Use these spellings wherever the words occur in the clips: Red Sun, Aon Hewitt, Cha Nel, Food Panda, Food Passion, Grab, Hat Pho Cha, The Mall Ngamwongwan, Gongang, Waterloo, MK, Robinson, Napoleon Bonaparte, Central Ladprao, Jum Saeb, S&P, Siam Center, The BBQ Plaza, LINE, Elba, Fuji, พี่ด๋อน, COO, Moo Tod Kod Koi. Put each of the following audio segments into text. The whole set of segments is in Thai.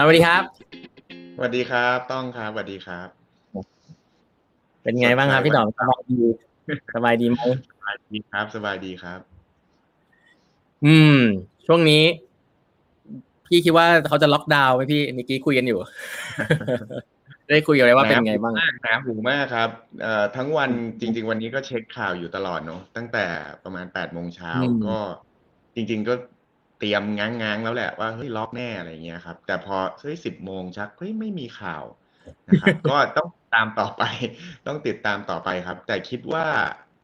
น้องสวัสดีครับสวัสดีครับต้องครับสวัสดีครับเป็นไงบ้างครับพี่น้องสบายดีสบายดีมั้ยสบายดีครับสบายดีครับช่วงนี้พี่คิดว่าเขาจะล็อกดาวน์ไหมพี่เมื่อกี้คุยกันอยู่ได้คุยอะไรว่าเป็นไงบ้างน้ำหูมากครับทั้งวันจริงๆวันนี้ก็เช็คข่าวอยู่ตลอดเนาะตั้งแต่ประมาณ 8:00 น.ก็จริงๆก็เตรียมง้างๆแล้วแหละว่าเฮ้ยล็อกแน่อะไรเงี้ยครับแต่พอเฮ้ย 10:00 น.ชักเฮ้ยไม่มีข่าวนะครับก็ต้องตามต่อไปต้องติดตามต่อไปครับแต่คิดว่า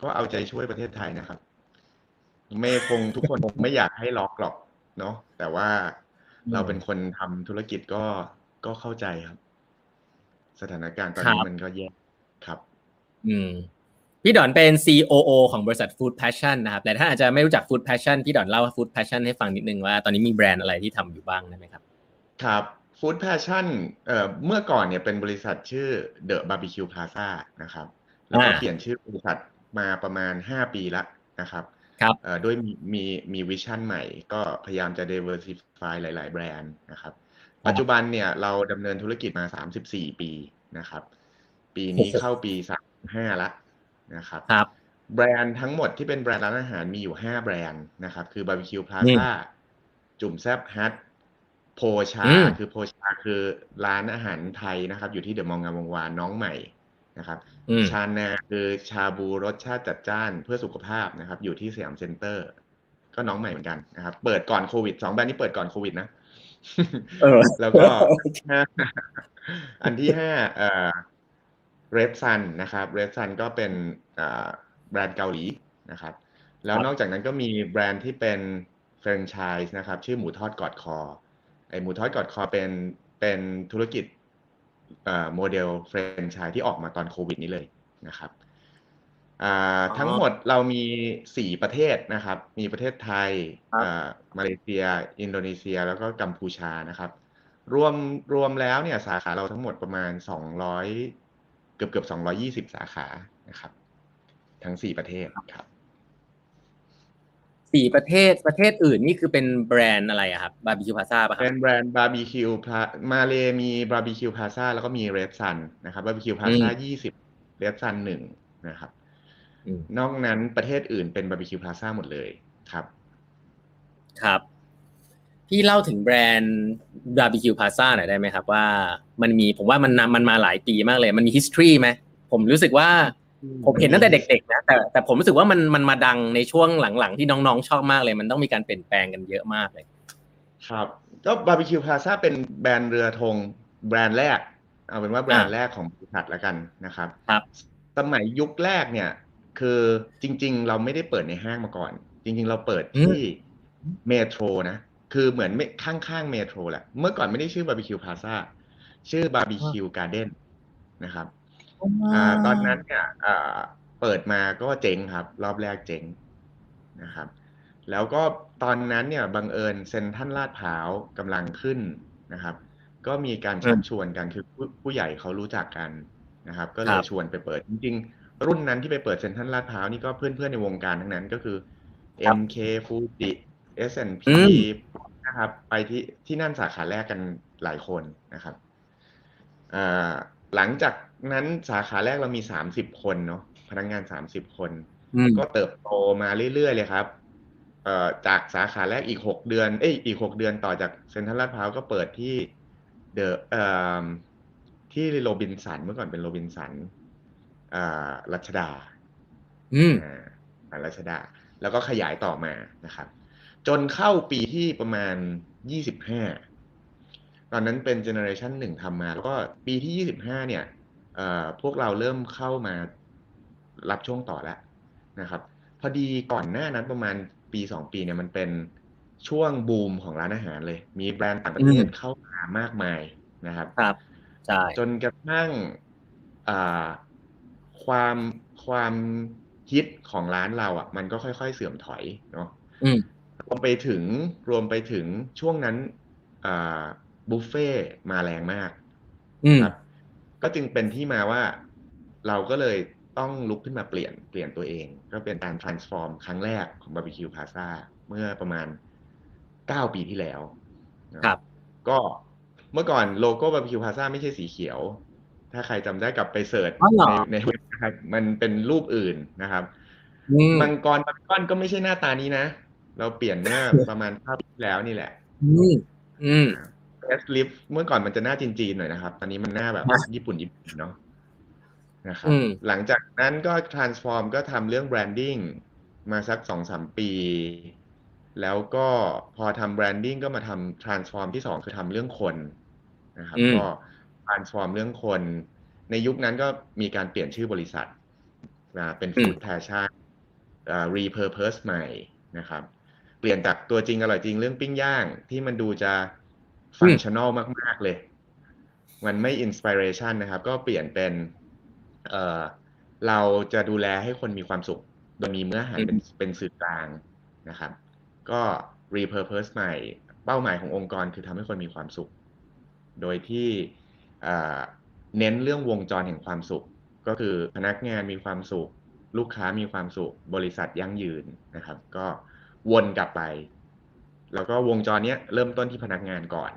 ก็เอาใจช่วยประเทศไทยนะครับไม่คงทุกคนไม่อยากให้ล็อกหรอกเนาะแต่ว่าเราเป็นคนทำธุรกิจก็เข้าใจครับสถานการณ์ตอนนี้มันก็แย่ครับพี่ดอนเป็น COO ของบริษัท Food Passion นะครับแต่ถ้าอาจจะไม่รู้จัก Food Passion พี่ดอนเล่า Food Passion ให้ฟังนิดนึงว่าตอนนี้มีแบรนด์อะไรที่ทำอยู่บ้างได้ไหมครับครับ Food Passion เมื่อก่อนเนี่ยเป็นบริษัทชื่อ The BBQ Plaza นะครับแล้วก็เปลี่ยนชื่อบริษัทมาประมาณ5 ปีละนะครับครับด้วยมีวิชั่นใหม่ก็พยายามจะ diversify หลายๆแบรนด์นะครับปัจจุบันเนี่ยเราดำเนินธุรกิจมา34 ปีนะครับปีนี้เข้าปี35ละนะครับแบรนด์ทั้งหมดที่เป็นแบรนด์ร้านอาหารมีอยู่5แบรนด์นะครับคือบาร์บีคิวพลาซ่าจุ่มแซบฮัทโพชาคือโพชาคือร้านอาหารไทยนะครับอยู่ที่เดอะมอลล์งามวงวานน้องใหม่นะครับชาแนลคือชาบูรสชาติจัดจ้านเพื่อสุขภาพนะครับอยู่ที่สยามเซ็นเตอร์ก็น้องใหม่เหมือนกันนะครับเปิดก่อนโควิด2แบรนด์นี้เปิดก่อนโควิดนะแล้วก็อันที่5Red Sun นะครับ Red Sun ก็เป็นแบรนด์เกาหลีนะครับแล้วนอกจากนั้นก็มีแบรนด์ที่เป็นแฟรนไชส์นะครับชื่อหมูทอดกอดคอไอ้หมูทอดกอดคอเป็นธุรกิจโมเดลแฟรนไชส์ที่ออกมาตอนโควิดนี้เลยนะครับทั้งหมดเรามี4ประเทศนะครับมีประเทศไทยมาเลเซียอินโดนีเซียแล้วก็กัมพูชานะครับรวมแล้วเนี่ยสาขาเราทั้งหมดประมาณ200เกือบ220สาขานะครับทั้ง4ประเทศครับ4ประเทศอื่นนี่คือเป็นแบรนด์อะไรอ่ะครับบาร์บีคิวพลาซ่าป่ะครับเป็นแบรนด์บาร์บีคิวมาเลมีบาร์บีคิวพลาซ่าแล้วก็มีเรดซันนะครับบาร์บีคิวพลาซ่า20เรดซัน1นะครับนอกนั้นประเทศอื่นเป็นบาร์บีคิวพลาซ่าหมดเลยครับครับพี่เล่าถึงแบรนด์บาร์บีคิวพลาซ่าหน่อยได้ไหมครับว่ามันมีผมว่ามันมาหลายปีมากเลยมันมี history ไหมผมรู้สึกว่าผมเห็นตั้งแต่เด็กๆนะแต่ผมรู้สึกว่ามันมาดังในช่วงหลังๆที่น้องๆชอบมากเลยมันต้องมีการเปลี่ยนแปลงกันเยอะมากเลยครับก็บาร์บีคิวพลาซ่าเป็นแบรนด์เรือธงแบรนด์แรกเอาเป็นว่าแบรนด์แรกของบริษัทแล้วกันนะครับครับสมัยยุคแรกเนี่ยคือจริงๆเราไม่ได้เปิดในห้างมาก่อนจริงๆเราเปิดที่เมโทรนะคือเหมือนข้างๆเมโทรแหละเมื่อก่อนไม่ได้ชื่อบาร์บีคิวพลาซ่าชื่อบาร์บีคิวการ์เด้นนะครับตอนนั้นเนี่ยเปิดมาก็เจ๊งครับรอบแรกเจ๊งนะครับแล้วก็ตอนนั้นเนี่ยบังเอิญเซ็นทรัลลาดพร้าวกำลังขึ้นนะครับก็มีการชักชวนกันคือผู้ใหญ่เขารู้จักกันนะครับก็เลยชวนไปเปิดจริงๆรุ่นนั้นที่ไปเปิดเซ็นทรัลลาดพร้าวนี่ก็เพื่อนๆในวงการทั้งนั้นก็คือ MK Fuji S&P นะครับไปที่นั่นสาขาแรกกันหลายคนนะครับหลังจากนั้นสาขาแรกเรามี30คนเนาะพนักงาน30คนก็เติบโตมาเรื่อยๆเลยครับจากสาขาแรกอีก6 เดือนอีก6 เดือนต่อจากเซ็นทรัลลาดพร้าวก็เปิดที่ที่โรบินสันเมื่อก่อนเป็นโรบินสันรัชดารัชดาแล้วก็ขยายต่อมานะครับจนเข้าปีที่ประมาณ25ตอนนั้นเป็นเจเนอเรชั่น1ทำมาแล้วก็ปีที่25เนี่ยพวกเราเริ่มเข้ามารับช่วงต่อแล้วนะครับพอดีก่อนหน้านั้นประมาณปี2ปีเนี่ยมันเป็นช่วงบูมของร้านอาหารเลยมีแบรนด์ต่างประเทศเข้ามามากมายนะครับครับจนกระทั่งความฮิตของร้านเราอ่ะมันก็ค่อยๆเสื่อมถอยเนาะรวมไปถึงช่วงนั้นบุฟเฟ่มาแรงมากครับก็จึงเป็นที่มาว่าเราก็เลยต้องลุกขึ้นมาเปลี่ยนตัวเองก็เป็นการ transform ครั้งแรกของ BBQ Plaza เมื่อประมาณ9 ปีที่แล้วครับก็ เมื่อก่อนโลโก้ BBQ Plaza ไม่ใช่สีเขียวถ้าใครจำได้กลับไปเสิร์ชในเว็บนะครับมันเป็นรูปอื่นนะครับมังกรบาร์บีคอนก็ไม่ใช่หน้าตานี้นะเราเปลี่ยนเมื่อประมาณภาพแล้วนี่แหละแอสลิฟเมื่อก่อนมันจะหน้าจีนๆหน่อยนะครับตอนนี้มันหน้าแบบญี่ปุ่นเนาะนะครับหลังจากนั้นก็ transform ก็ทำเรื่อง branding มาสัก 2-3 ปีแล้วก็พอทำ branding ก็มาทำ transform ที่ 2 คือทำเรื่องคนนะครับก็ transform เรื่องคนในยุคนั้นก็มีการเปลี่ยนชื่อบริษัทเป็น Food Passion repurpose ใหม่นะครับเปลี่ยนจากตัวจริงอร่อยจริงเรื่องปิ้งย่างที่มันดูจะฟังก์ชันอลมากๆเลยมันไม่อินสไปเรชันนะครับก็เปลี่ยนเป็นเราจะดูแลให้คนมีความสุขโดยมีมื้ออาหารเป็นสื่อกลางนะครับก็รีเพอร์เพสใหม่เป้าหมายขององค์กรคือทำให้คนมีความสุขโดยที่เน้นเรื่องวงจรแห่งความสุขก็คือพนักงานมีความสุขลูกค้ามีความสุขบริษัทยั่งยืนนะครับก็วนกลับไปแล้วก็วงจรนี้เริ่มต้นที่พนักงานก่อน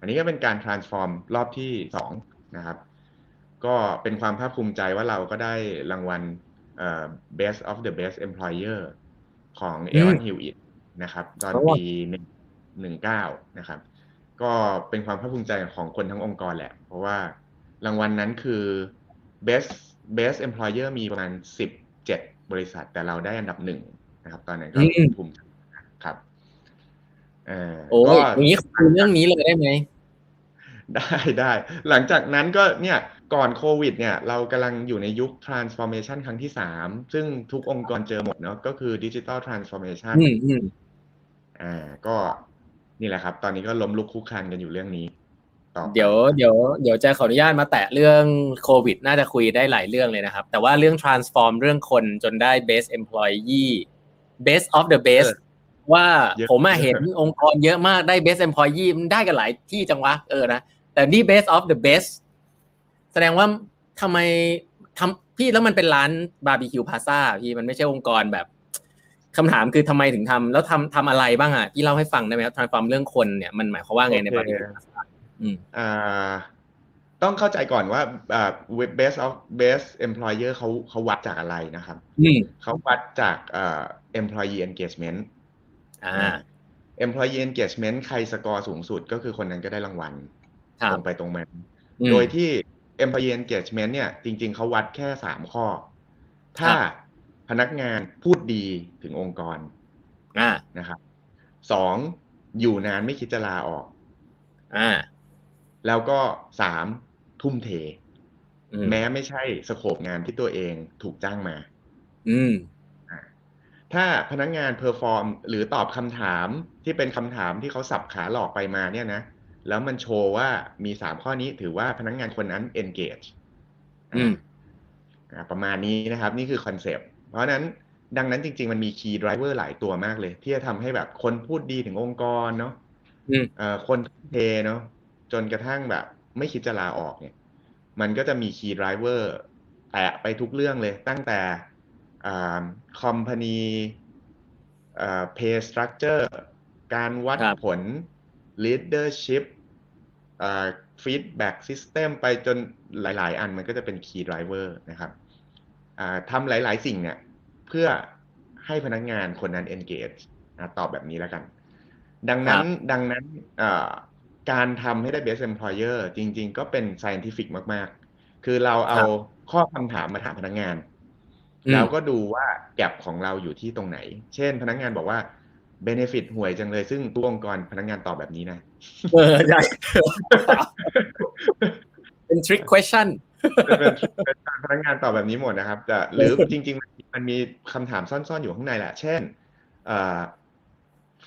อันนี้ก็เป็นการ transform รอบที่2นะครับก็เป็นความภาคภูมิใจว่าเราก็ได้รางวัลbest of the best employer ของ Aon Hewitt นะครับตอนปี19นะครับก็เป็นความภาคภูมิใจของคนทั้งองค์กรแหละเพราะว่ารางวัลนั้นคือ best employer มีประมาณ17บริษัทแต่เราได้อันดับ1นะครับตอนนั้นก็ภูมิใจครับโอ้อย่างนี้คุยเรื่องนี้เลยได้ไหมได้หลังจากนั้นก็เนี่ยก่อนโควิดเนี่ยเรากำลังอยู่ในยุค transformation ครั้งที่3ซึ่งทุกองค์กรเจอหมดเนาะก็คือ digital transformation ก็นี่แหละครับตอนนี้ก็ล้มลุกคลุกคลานกันอยู่เรื่องนี้เดี๋ยวจะขออนุญาตมาแตะเรื่องโควิดน่าจะคุยได้หลายเรื่องเลยนะครับแต่ว่าเรื่อง transform เรื่องคนจนได้ best employee best of the bestว่าผมมาเห็นองค์กรเยอะมากได้ Best Employee มันได้กันหลายที่จังวะนะแต่นี่ Best of the Best แสดงว่าทำไมพี่แล้วมันเป็นร้าน BBQ Plaza พี่มันไม่ใช่องค์กรแบบคำถามคือทำไมถึงทำแล้วทำอะไรบ้างอ่ะพี่เล่าให้ฟังได้ไหมครับ Transform เรื่องคนเนี่ยมันหมายความว่าไงใน BBQ Plaza ต้องเข้าใจก่อนว่าbest employer เขาวัดจากอะไรนะครับเขาวัดจากemployee engagement employee engagement ใครสกอร์สูงสุดก็คือคนนั้นก็ได้รางวัลตรงไปตรงมาโดยที่ employee engagement เนี่ยจริงๆเขาวัดแค่3ข้อถ้าพนักงานพูดดีถึงองค์กรนะครับ2อยู่นานไม่คิดจะลาออกแล้วก็3ทุ่มเทแม้ไม่ใช่สโคปงานที่ตัวเองถูกจ้างมาถ้าพนักงานเพอร์ฟอร์มหรือตอบคำถามที่เป็นคำถามที่เขาสับขาหลอกไปมาเนี่ยนะแล้วมันโชว์ว่ามี3ข้อนี้ถือว่าพนักงานคนนั้น engage ประมาณนี้นะครับนี่คือคอนเซปต์เพราะนั้นดังนั้นจริงๆมันมี key driver หลายตัวมากเลยที่จะทำให้แบบคนพูดดีถึงองค์กรเนาะคนเทเนาะจนกระทั่งแบบไม่คิดจะลาออกเนี่ยมันก็จะมี key driver แตะไปทุกเรื่องเลยตั้งแต่company pay structure การวัดผล leadership feedback system ไปจนหลายๆอันมันก็จะเป็น key driver นะครับทำหลายๆสิ่งเนี่ยเพื่อให้พนักงานคนนั้น engage ตอบแบบนี้แล้วกันดังนั้นการทำให้ได้ best employer จริงๆก็เป็น scientific มากๆคือเราเอาข้อคำถามมาถามพนักงานเราก็ดูว่าแก็ปของเราอยู่ที่ตรงไหนเช่นพนักงานบอกว่า benefit ห่วยจังเลยซึ่งทุกองค์กรพนักงานตอบแบบนี้นะใช่ เป็น trick question พนักงานตอบแบบนี้หมดนะครับแต่หรือจริงๆมันมีคำถามซ่อนๆอยู่ข้างในแหละเช่น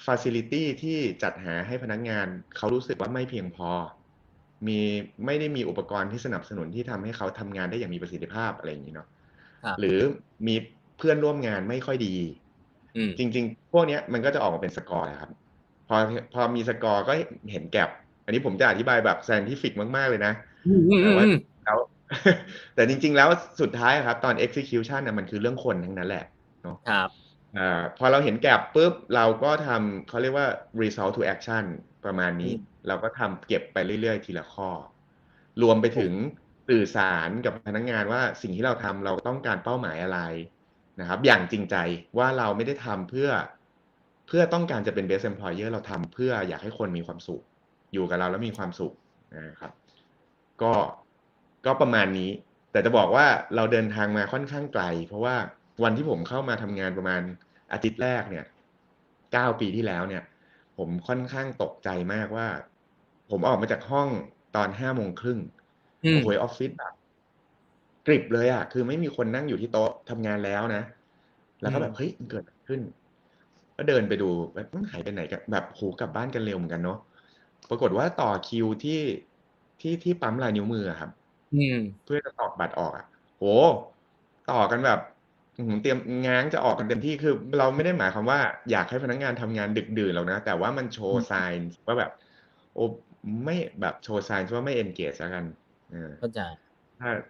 facility ที่จัดหาให้พนักงานเขารู้สึกว่าไม่เพียงพอไม่ได้มีอุปกรณ์ที่สนับสนุนที่ทำให้เขาทำงานได้อย่างมีประสิทธิภาพอะไรอย่างนี้เนาะหรือมีเพื่อนร่วมงานไม่ค่อยดีจริงๆพวกนี้มันก็จะออกมาเป็นสกอร์นะครับพอมีสกอร์ก็เห็นแก็ปอันนี้ผมจะอธิบายแบบ scientific มากๆเลยนะแต่จริงๆแล้วสุดท้ายครับตอน execution มันคือเรื่องคนทั้งนั้นแหละเนาะพอเราเห็นแก็ปปุ๊บเราก็ทำเขาเรียกว่า result to action ประมาณนี้เราก็ทำเก็บไปเรื่อยๆทีละข้อรวมไปถึงสื่อสารกับพนักงานว่าสิ่งที่เราทำเราต้องการเป้าหมายอะไรนะครับอย่างจริงใจว่าเราไม่ได้ทำเพื่อต้องการจะเป็น best employer เราทำเพื่ออยากให้คนมีความสุขอยู่กับเราแล้วมีความสุขนะครับก็ประมาณนี้แต่จะบอกว่าเราเดินทางมาค่อนข้างไกลเพราะว่าวันที่ผมเข้ามาทำงานประมาณอาทิตย์แรกเนี่ย9 ปีที่แล้วเนี่ยผมค่อนข้างตกใจมากว่าผมออกมาจากห้องตอน 5:30 น.โอ้ยออฟฟิศแบบกริบเลยอ่ะคือไม่มีคนนั่งอยู่ที่โต๊ะทำงานแล้วนะแล้วก็แบบเฮ้ยมันเกิดขึ้นก็เดินไปดูแบบมันหายไปไหนกันแบบโหกลับบ้านกันเร็วเหมือนกันเนาะปรากฏว่าต่อคิวที่ปั๊มลายนิ้วมือครับเพื่อจะตอกบัตรออกอ่ะโหต่อกันแบบเตรียมง้างจะออกกันเต็มที่คือเราไม่ได้หมายความว่าอยากให้พนักงานทำงานดึกดื่นหรอกนะแต่ว่ามันโชว์ไซน์ว่าแบบโอ้ไม่แบบโชว์ไซน์ว่าไม่ engage กันเข้าใจ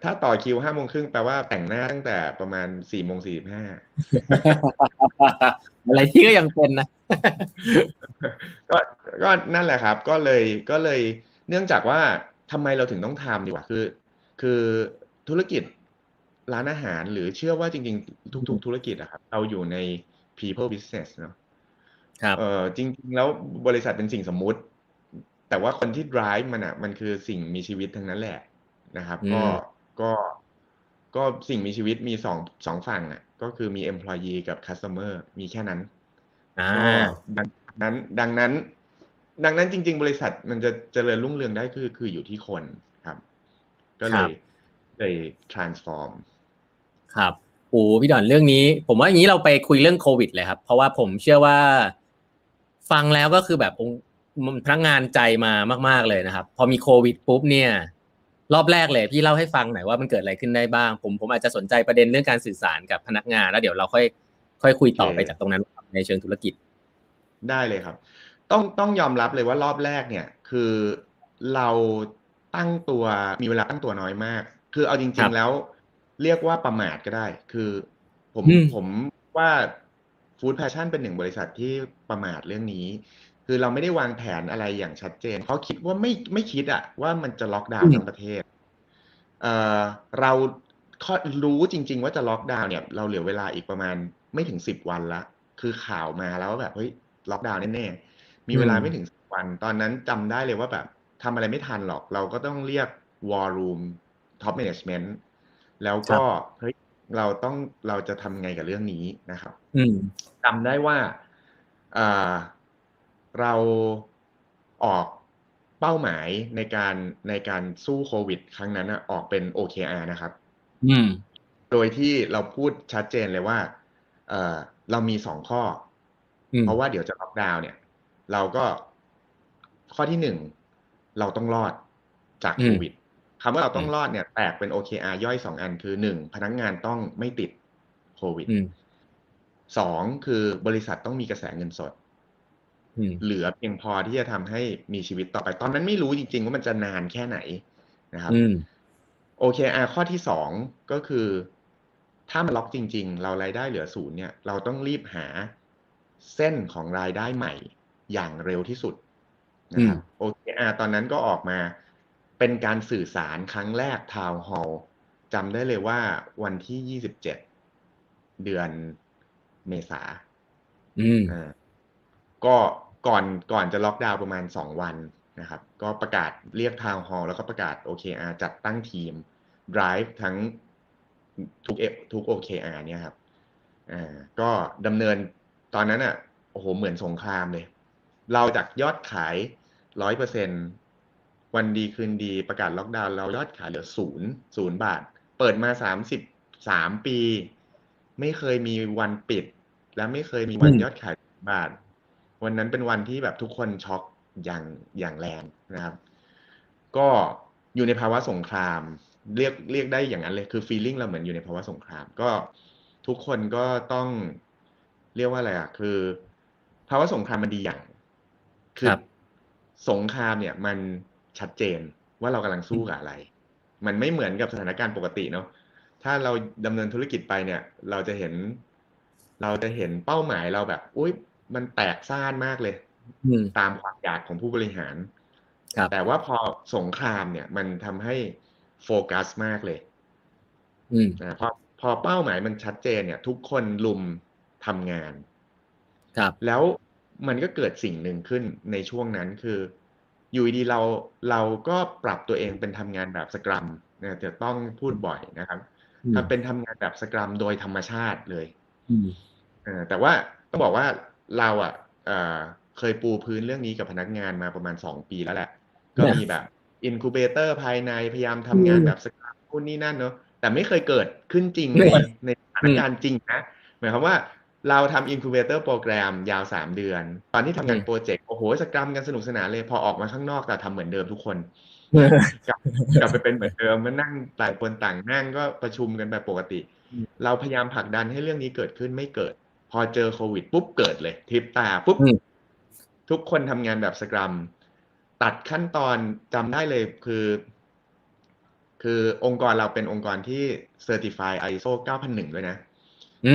ถ้าต่อคิว 5:30 น.แปลว่าแต่งหน้าตั้งแต่ประมาณ 4:45 น. อะไรที่ก็ยังเป็นนะก็นั่นแหละครับก็เลยเนื่องจากว่าทำไมเราถึงต้องทำดีกว่าคือธุรกิจร้านอาหารหรือเชื่อว่าจริงๆทุกๆธุรกิจอะครับเราอยู่ใน people business เนาะครับจริงๆแล้วบริษัทเป็นสิ่งสมมุติแต่ว่าคนที่ drive มันอะมันคือสิ่งมีชีวิตทั้งนั้นแหละนะครับก็สิ่งมีชีวิตมีสองฝั่งอ่ะก็คือมี employee กับ customer มีแค่นั้นดังนั้นจริงๆบริษัทมันจะเจริญรุ่งเรืองได้คืออยู่ที่คนครับก็เลย transform ครับโอ้พี่ดอนเรื่องนี้ผมว่าอย่างนี้เราไปคุยเรื่องโควิดเลยครับเพราะว่าผมเชื่อว่าฟังแล้วก็คือแบบพนักงานใจมามากๆเลยนะครับพอมีโควิดปุ๊บเนี่ยรอบแรกเลยพี่เล่าให้ฟังหน่อยว่ามันเกิดอะไรขึ้นได้บ้างผมอาจจะสนใจประเด็นเรื่องการสื่อสารกับพนักงานแล้วเดี๋ยวเราค่อยคุยต่อไปจากตรงนั้นในเชิงธุรกิจได้เลยครับต้องยอมรับเลยว่ารอบแรกเนี่ยคือเราตั้งตัวมีเวลาตั้งตัวน้อยมากคือเอาจริงๆแล้วเรียกว่าประมาทก็ได้คือผมว่า Food Passion เป็นหนึ่งบริษัทที่ประมาทเรื่องนี้คือเราไม่ได้วางแผนอะไรอย่างชัดเจนเขาคิดว่าไม่คิดอะว่ามันจะล็อกดาวน์ทั้งประเทศเรารู้จริงๆว่าจะล็อกดาวน์เนี่ยเราเหลือเวลาอีกประมาณไม่ถึง10 วันละคือข่าวมาแล้วแบบเฮ้ยล็อกดาวน์แน่ๆมีเวลาไม่ถึง10 วันตอนนั้นจำได้เลยว่าแบบทำอะไรไม่ทันหรอกเราก็ต้องเรียก War Room Top Management แล้วก็เฮ้ยเราจะทำไงกับเรื่องนี้นะครับจำได้ว่าเราออกเป้าหมายในการสู้โควิดครั้งนั้นออกเป็น OKR นะครับโดยที่เราพูดชัดเจนเลยว่าเรามี2 ข้อเพราะว่าเดี๋ยวจะล็อกดาวน์เนี่ยเราก็ข้อที่1เราต้องรอดจากโควิดคำว่าเราต้องรอดเนี่ยแตกเป็น OKR ย่อย2 อันคือ1พนักงานต้องไม่ติดโควิด2คือบริษัทต้องมีกระแสเงินสดเหลือเพียงพอที่จะทำให้มีชีวิตต่อไปตอนนั้นไม่รู้จริงๆว่ามันจะนานแค่ไหนนะครับโอเคข้อที่2ก็คือถ้ามันล็อกจริงๆเรารายได้เหลือ0เนี่ยเราต้องรีบหาเส้นของรายได้ใหม่อย่างเร็วที่สุดนะครับโอเคตอนนั้นก็ออกมาเป็นการสื่อสารครั้งแรกทาวน์ฮอลล์จำได้เลยว่าวันที่27เดือนเมษาก็ก่อนจะล็อกดาวน์ประมาณ2 วันนะครับก็ประกาศเรียกทาวน์ฮอลล์แล้วก็ประกาศ OKR จัดตั้งทีม drive ทั้งทุก OKR เนี่ยครับก็ดำเนินตอนนั้นอ่ะโอ้โหเหมือนสงครามเลยเราจากยอดขาย 100% วันดีคืนดีประกาศล็อกดาวน์เรายอดขายเหลือ0 บาทเปิดมา33 ปีไม่เคยมีวันปิดและไม่เคยมีวันยอดขาย10 บาทวันนั้นเป็นวันที่แบบทุกคนช็อกอย่างแรงนะครับก็อยู่ในภาวะสงครามเรียกได้อย่างนั้นเลยคือฟีลลิ่งเราเหมือนอยู่ในภาวะสงครามก็ทุกคนก็ต้องเรียกว่าอะไรอ่ะคือภาวะสงครามมันดีอย่างคือสงครามเนี่ยมันชัดเจนว่าเรากำลังสู้กับอะไรมันไม่เหมือนกับสถานการณ์ปกติเนาะถ้าเราดำเนินธุรกิจไปเนี่ยเราจะเห็นเป้าหมายเราแบบอุ๊ยมันแตกซ่านมากเลย ตามความอยากของผู้บริหารแต่ว่าพอสงครามเนี่ยมันทำให้โฟกัสมากเลยพอเป้าหมายมันชัดเจนเนี่ยทุกคนลุมทำงานแล้วมันก็เกิดสิ่งหนึ่งขึ้นในช่วงนั้นคืออยู่ดีเราก็ปรับตัวเองเป็นทำงานแบบสกรัมนะจะต้องพูดบ่อยนะครับถ้าเป็นทำงานแบบสกรัมโดยธรรมชาติเลยแต่ว่าต้องบอกว่าเราอ่ะเคยปูพื้นเรื่องนี้กับพนักงานมาประมาณ2 ปีแล้วแหละก็มีแบบอินคูเบเตอร์ภายในพยายามทำงานแบบสกรัมนู่นนี่นั่นเนาะแต่ไม่เคยเกิดขึ้นจริงในสถานการณ์จริงนะหมายความว่าเราทำอินคูเบเตอร์โปรแกรมยาว3 เดือนตอนที่ทำงานโปรเจกต์โอ้โหสกรัมกันสนุกสนานเลยพอออกมาข้างนอกแต่ทำเหมือนเดิมทุกคนกลับไปเป็นเหมือนเดิมมานั่งต่างคนต่างนั่งก็ประชุมกันแบบปกติเราพยายามผลักดันให้เรื่องนี้เกิดขึ้นไม่เกิดพอเจอโควิดปุ๊บเกิดเลยทิปตาปุ๊บทุกคนทำงานแบบสกรัมตัดขั้นตอนจำได้เลยคือองค์กรเราเป็นองค์กรที่เซอร์ติฟาย ISO 9001 ด้วยนะ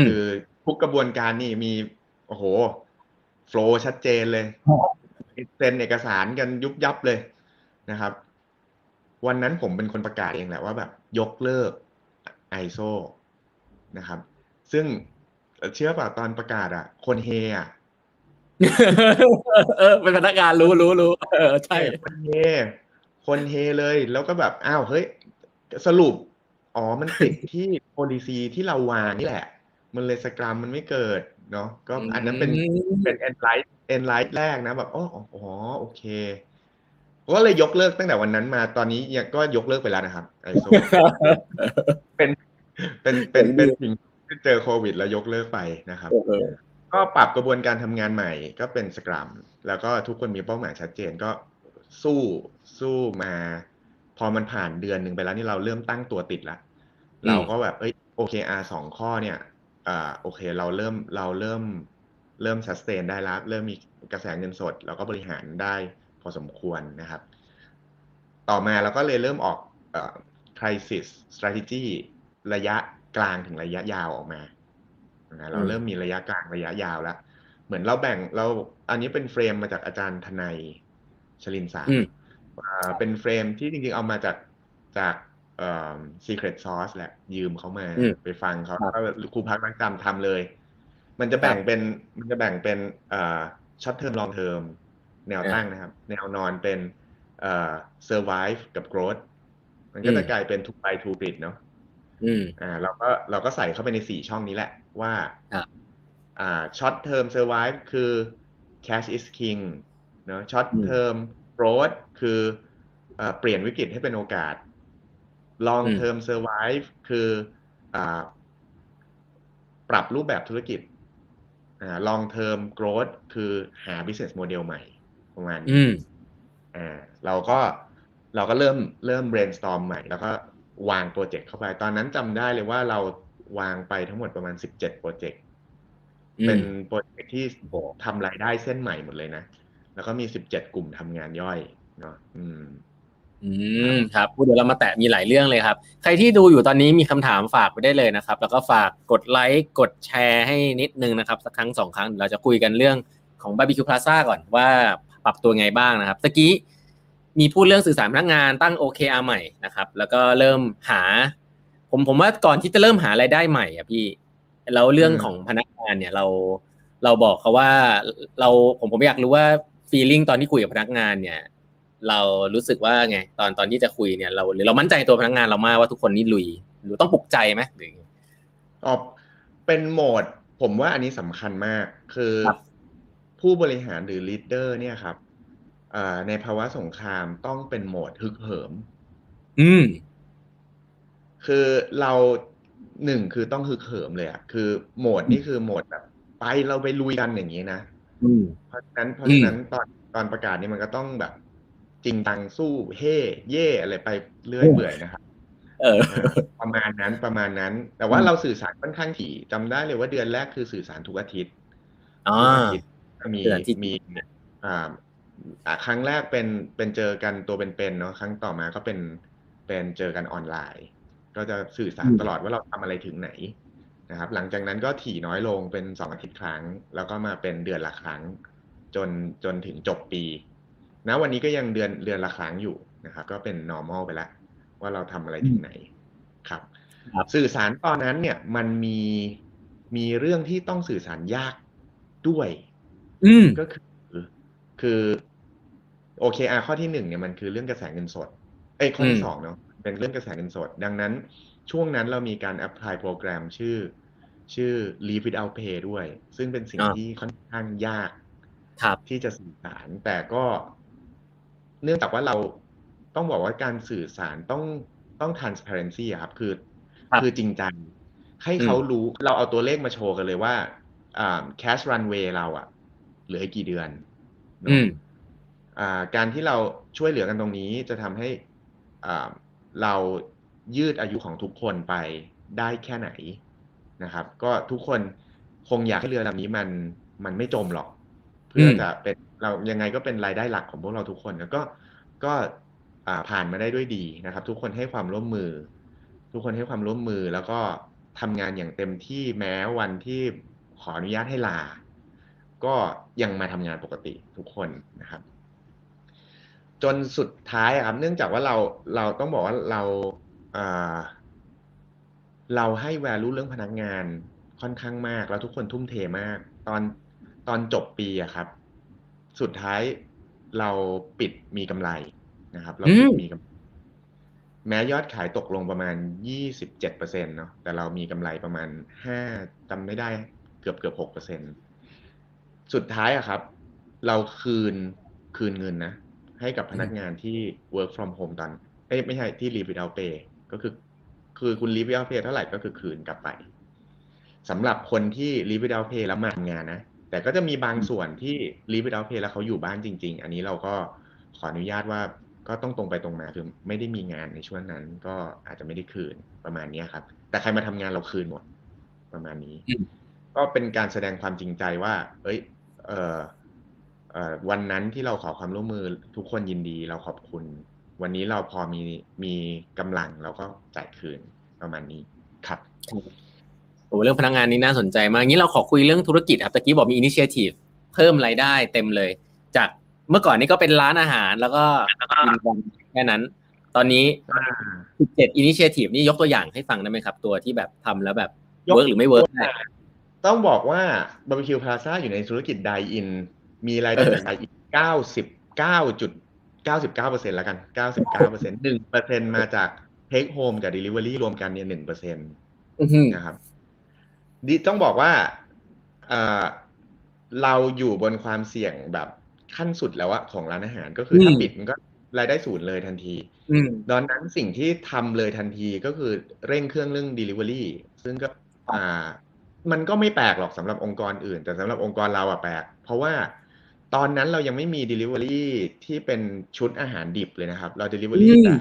คือทุกกระบวนการนี่มีโอ้โหโฟลว์ชัดเจนเลยเซ็นเอกสารกันยุบยับเลยนะครับวันนั้นผมเป็นคนประกาศเองแหละว่าแบบยกเลิก ISO นะครับซึ่งเชื่อป่ะตอนประกาศอ่ะคนเฮอ่ะเป็นพนักงานรู้ใช่คนเฮเลยแล้วก็แบบอ้าวเฮ้ยสรุปอ๋อมันติดที่ policy ที่เราวางนี่แหละมันเลยสกรัมมันไม่เกิดเนาะก็อันนั้นเป็น end light แรกนะแบบอ๋อโอเคก็เลยยกเลิกตั้งแต่วันนั้นมาตอนนี้ยังก็ยกเลิกไปแล้วนะครับไอโซเป็นสิ่งที่เจอโควิดแล้วยกเลิกไปนะครับก็ปรับกระบวนการทำงานใหม่ก็เป็นสกรัมแล้วก็ทุกคนมีเป้าหมายชัดเจนก็สู้มาพอมันผ่านเดือนหนึ่งไปแล้วนี่เราเริ่มตั้งตัวติดแล้วเราก็แบบโอเค2 ข้อเนี่ยโอเคเราเริ่ม sustain ได้แล้วเริ่มมีกระแสเงินสดแล้วก็บริหารได้พอสมควรนะครับต่อมาเราก็เลยเริ่มออก crisis strategy ระยะกลางถึงระยะยาวออกมานะเราเริ่มมีระยะกลางระยะยาวแล้วเหมือนเราแบ่งเราอันนี้เป็นเฟรมมาจากอาจารย์ทนายชลินสารเป็นเฟรมที่จริงๆเอามาจากsecret sauce แหละยืมเขามาไปฟังเขาก็ครูพักรักจำทำเลยมันจะแบ่งเป็นshort term long term แนวตั้งนะครับแนวนอนเป็นsurvive กับ growth มันก็จะกลายเป็น two by two grid เนาะเราก็ใส่เข้าไปใน4 ช่องนี้แหละว่าshort term survive คือ cash is king เนาะ short term growth คือเปลี่ยนวิกฤตให้เป็นโอกาสlong term survive คือปรับรูปแบบธุรกิจlong term growth คือหา business model ใหม่ประมาณนี้เราก็เริ่ม brainstorm ใหม่แล้วก็วางโปรเจกต์เข้าไปตอนนั้นจำได้เลยว่าเราวางไปทั้งหมดประมาณ17 โปรเจกต์เป็นโปรเจกต์ที่ทำรายได้เส้นใหม่หมดเลยนะแล้วก็มี17 กลุ่มทำงานย่อยเนาะครับเดี๋ยวเรามาแตะมีหลายเรื่องเลยครับใครที่ดูอยู่ตอนนี้มีคำถามฝากไปได้เลยนะครับแล้วก็ฝากกดไลค์กดแชร์ให้นิดนึงนะครับสักครั้ง2 ครั้งเราจะคุยกันเรื่องของ BBQ Plaza ก่อนว่าปรับตัวไงบ้างนะครับตะกี้มีพูดเรื่องสื่อสารพนักงานตั้ง OKR ใหม่นะครับแล้วก็เริ่มหาผมว่าก่อนที่จะเริ่มหารายได้ใหม่อ่ะพี่แล้วเรื่องของพนักงานเนี่ยเราบอกเขาว่าเราผมอยากรู้ว่าฟีลลิ่งตอนที่คุยกับพนักงานเนี่ยเรารู้สึกว่าไงตอนที่จะคุยเนี่ยเรามั่นใจตัวพนักงานเรามากว่าทุกคนนี่ลุยหรือต้องปลุกใจไหมหรือเป็นโหมดผมว่าอันนี้สำคัญมากคือผู้บริหารหรือลีดเดอร์เนี่ยครับในภาวะสงครามต้องเป็นโหมดฮึกเหิมคือเราคือต้องฮึกเหิมเลยอ่ะคือโหมดนี่คือโหมดแบบไปเราไปลุยกันอย่างนี้นะเพราะฉะนั้นตอนประกาศนี่มันก็ต้องแบบจริงตังสู้เฮ่เย่อะไรไปเรื่อยเปื่อยนะครับประมาณนั้นแต่ว่าเราสื่อสารค่อนข้างถี่จำได้เลยว่าเดือนแรกคือสื่อสารทุกอาทิตย์มีครั้งแรกเป็นเจอกันตัวเป็นๆเนาะครั้งต่อมาก็เป็นเจอกันออนไลน์ก็จะสื่อสารตลอดว่าเราทำอะไรถึงไหนนะครับหลังจากนั้นก็ถี่น้อยลงเป็น2 อาทิตย์ครั้งแล้วก็มาเป็นเดือนละครั้ง จนถึงจบปีนะวันนี้ก็ยังเดือนละครั้งอยู่นะครับก็เป็น normal ไปแล้วว่าเราทำอะไรถึงไหนครับสื่อสารตอนนั้นเนี่ยมันมีเรื่องที่ต้องสื่อสารยากด้วยก็คือโอเคข้อที่1เนี่ยมันคือเรื่องกระแสเงินสดข้อที่2เนาะเป็นเรื่องกระแสเงินสดดังนั้นช่วงนั้นเรามีการแอพพลายโปรแกรมชื่อ Leave Without Pay ด้วยซึ่งเป็นสิ่งที่ค่อนข้างยากที่จะสื่อสารแต่ก็เนื่องจากว่าเราต้องบอกว่าการสื่อสารต้อง transparency ครับคือจริงจังให้เขารู้เราเอาตัวเลขมาโชว์กันเลยว่าcash runway เราเหลือกี่เดือนการที่เราช่วยเหลือกันตรงนี้จะทำให้เรายืดอายุของทุกคนไปได้แค่ไหนนะครับก็ทุกคนคงอยากให้เรือลำนี้มันไม่จมหรอกเพื่อจะเป็นเรายังไงก็เป็นรายได้หลักของพวกเราทุกคนแล้วก็ผ่านมาได้ด้วยดีนะครับทุกคนให้ความร่วมมือแล้วก็ทำงานอย่างเต็มที่แม้วันที่ขออนุญาตให้ลาก็ยังมาทำงานปกติทุกคนนะครับจนสุดท้ายครับเนื่องจากว่าเราต้องบอกว่าเราให้ value เรื่องพนักงานค่อนข้างมากแล้วทุกคนทุ่มเทมากตอนจบปีครับสุดท้ายเราปิดมีกำไรนะครับเราปิดมีกำไรแม้ยอดขายตกลงประมาณ 27% เนาะแต่เรามีกำไรประมาณ5จำไม่ได้เกือบ 6% สุดท้ายครับเราคืนเงินนะให้กับพนักงานที่ work from home ตอนไม่ใช่ที่ leave without pay ก็คือคุณ leave without pay เท่าไหร่ก็คือคืนกลับไปสำหรับคนที่ leave without pay แล้วมาทำงานนะแต่ก็จะมีบางส่วนที่ leave without pay แล้วเขาอยู่บ้านจริงๆอันนี้เราก็ขออนุญาตว่าก็ต้องตรงไปตรงมาคือไม่ได้มีงานในช่วงนั้นก็อาจจะไม่ได้คืนประมาณนี้ครับแต่ใครมาทำงานเราคืนหมดประมาณนี้ก็เป็นการแสดงความจริงใจว่าเอ้ยวันนั้นที่เราขอความร่วมมือทุกคนยินดีเราขอบคุณวันนี้เราพอมีกำลังเราก็จ่ายคืนประมาณนี้ครับโอ้เรื่องพนักงานนี้น่าสนใจมากงี้เราขอคุยเรื่องธุรกิจครับตะกี้บอกมี initiative เพิ่มรายได้เต็มเลยจากเมื่อก่อนนี้ก็เป็นร้านอาหารแล้วก็แค่นั้นตอนนี้17 initiative นี่ยกตัวอย่างให้ฟังได้ไหมครับตัวที่แบบทำแล้วแบบเวิร์คหรือไม่เวิร์คต้องบอกว่า BBQ Plaza อยู่ในธุรกิจ Dine In มีรายได้จาก Dine In 99.99% แล้วกัน 99% 1% มาจาก Take Home กับ Delivery รวมกันเนี่ย 1% นะครับดิต้องบอกว่าเราอยู่บนความเสี่ยงแบบขั้นสุดแล้วของร้านอาหารก็คือถ้าปิดมันก็รายได้ศูนย์เลยทันทีตอนนั้นสิ่งที่ทำเลยทันทีก็คือเร่งเครื่องเรื่อง Delivery ซึ่งก็มันก็ไม่แปลกหรอกสำหรับองค์กรอื่นแต่สำหรับองค์กรเราแปลกเพราะว่าตอนนั้นเรายังไม่มี Delivery ที่เป็นชุดอาหารดิบเลยนะครับเรา Delivery แต่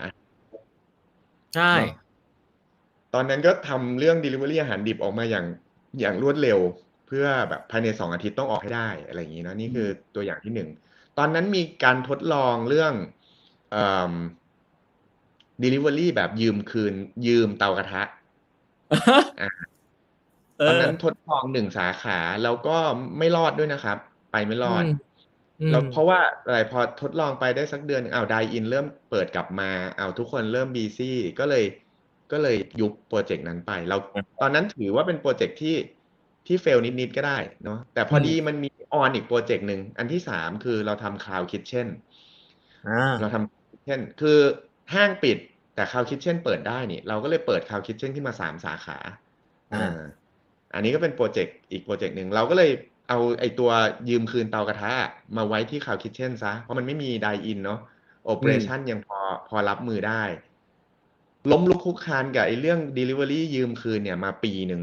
ใช่ตอนนั้นก็ทำเรื่อง Delivery อาหารดิบออกมาอย่างรวดเร็วเพื่อแบบภายใน2อาทิตย์ต้องออกให้ได้อะไรอย่างนี้นะนี่คือตัวอย่างที่1ตอนนั้นมีการทดลองเรื่องDelivery แบบยืมเตากระทะตอนนั้นทดลอง1สาขาแล้วก็ไม่รอดด้วยนะครับไปไม่รอดแล้วเพราะว่าอะไรพอทดลองไปได้สักเดือนเอาDine Inเริ่มเปิดกลับมาเอาทุกคนเริ่มบีซี่ก็เลยยุบโปรเจกต์นั้นไปเราตอนนั้นถือว่าเป็นโปรเจกต์ที่เฟลนิดๆก็ได้เนาะแต่พอดีมันมีออนอีกโปรเจกต์นึงอันที่3คือเราทำคลาวด์คิทเช่นเราทำคิทเช่นคือห้างปิดแต่คลาวด์คิทเช่นเปิดได้นี่เราก็เลยเปิดคลาวด์คิทเช่นขึ้นมา3สาขาอันนี้ก็เป็นโปรเจกต์อีกโปรเจกต์นึงเราก็เลยเอาไอ้ตัวยืมคืนเตากระทะมาไว้ที่คลาวด์คิทเช่นซะเพราะมันไม่มีDine Inเนาะโอเปอเรชั่นยังพอรับมือได้ล้มลุกคลุกคลานกับไอ้เรื่อง Delivery ยืมคืนเนี่ยมาปีนึง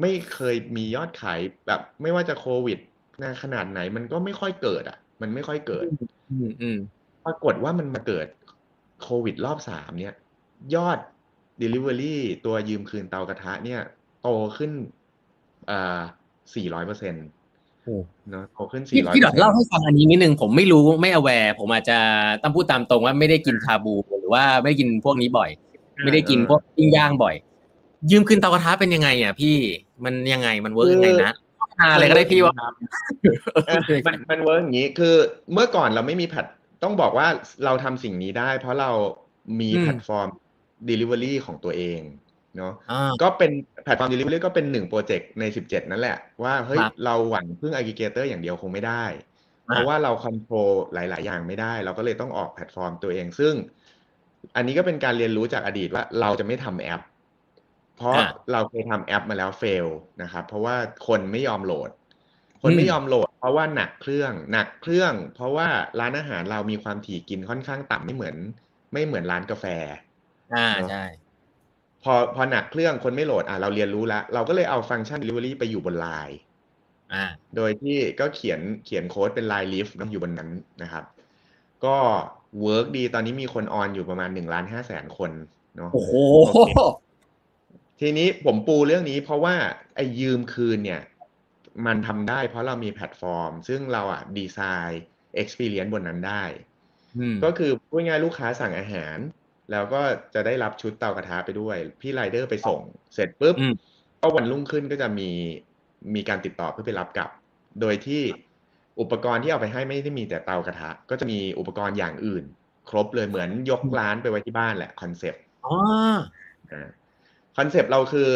ไม่เคยมียอดขายแบบไม่ว่าจะโควิดขนาดไหนมันก็ไม่ค่อยเกิดมันไม่ค่อยเกิดปรากฏว่ามันมาเกิดโควิดรอบ3เนี่ยยอด Delivery ตัวยืมคืนเตากระทะเนี่ยโตขึ้น400% เนาะโตขึ้น400%พี่ดอดเล่าให้ฟังอันนี้นิดนึงผมไม่รู้ไม่ aware ผมอาจจะต้องพูดตามตรงว่าไม่ได้กินชาบูหรือว่าไม่กินพวกนี้บ่อยไม่ได้กินพวกปิ้งย่างบ่อยยืมคืนเตากระทะเป็นยังไงพี่มันยังไงมันเวิร์คยังไงนะ อะไรก็ได้พี่ว่ามันเวิร์กอย่างนี้คือเมื่อก่อนเราไม่มีแพลตต้องบอกว่าเราทำสิ่งนี้ได้เพราะเรามีแพลตฟอร์ม delivery ของตัวเองเนาะก็เป็นแพลตฟอร์ม delivery ก็เป็น1โปรเจกต์ใน17นั่นแหละว่าเฮ้ยเราหวังพึ่ง aggregator อย่างเดียวคงไม่ได้เพราะว่าเราคอนโทรลหลายๆอย่างไม่ได้เราก็เลยต้องออกแพลตฟอร์มตัวเองซึ่งอันนี้ก็เป็นการเรียนรู้จากอดีตว่าเราจะไม่ทำแอปเพราะเราเคยทำแอปมาแล้วเฟลนะครับเพราะว่าคนไม่ยอมโหลดคนไม่ยอมโหลดเพราะว่าหนักเครื่องเพราะว่าร้านอาหารเรามีความถี่กินค่อนข้างต่ำไม่เหมือนร้านกาแฟใช่พอหนักเครื่องคนไม่โหลดเราเรียนรู้แล้วเราก็เลยเอาฟังก์ชัน delivery ไปอยู่บน LINE โดยที่ก็เขียนโค้ดเป็น LINE Live อยู่บนนั้นนะครับก็เวิร์กดีตอนนี้มีคนออนอยู่ประมาณ 1,500,000 คนเนาะโอ้โหทีนี้ผมปูเรื่องนี้เพราะว่าไอ้ยืมคืนเนี่ยมันทำได้เพราะเรามีแพลตฟอร์มซึ่งเราดีไซน์ experience บนนั้นได้ก็คือพูดง่ายลูกค้าสั่งอาหารแล้วก็จะได้รับชุดเตากระทะไปด้วยพี่ไรเดอร์ไปส่งเสร็จปุ๊บก็วันรุ่งขึ้นก็จะมีการติดต่อเพื่อไปรับกลับโดยที่อุปกรณ์ที่เอาไปให้ไม่ได้มีแต่เตากระทะก็จะมีอุปกรณ์อย่างอื่นครบเลยเหมือนยกร้านไปไว้ที่บ้านแหละคอนเซ็ปต์คอนเซ็ปต์เราคือ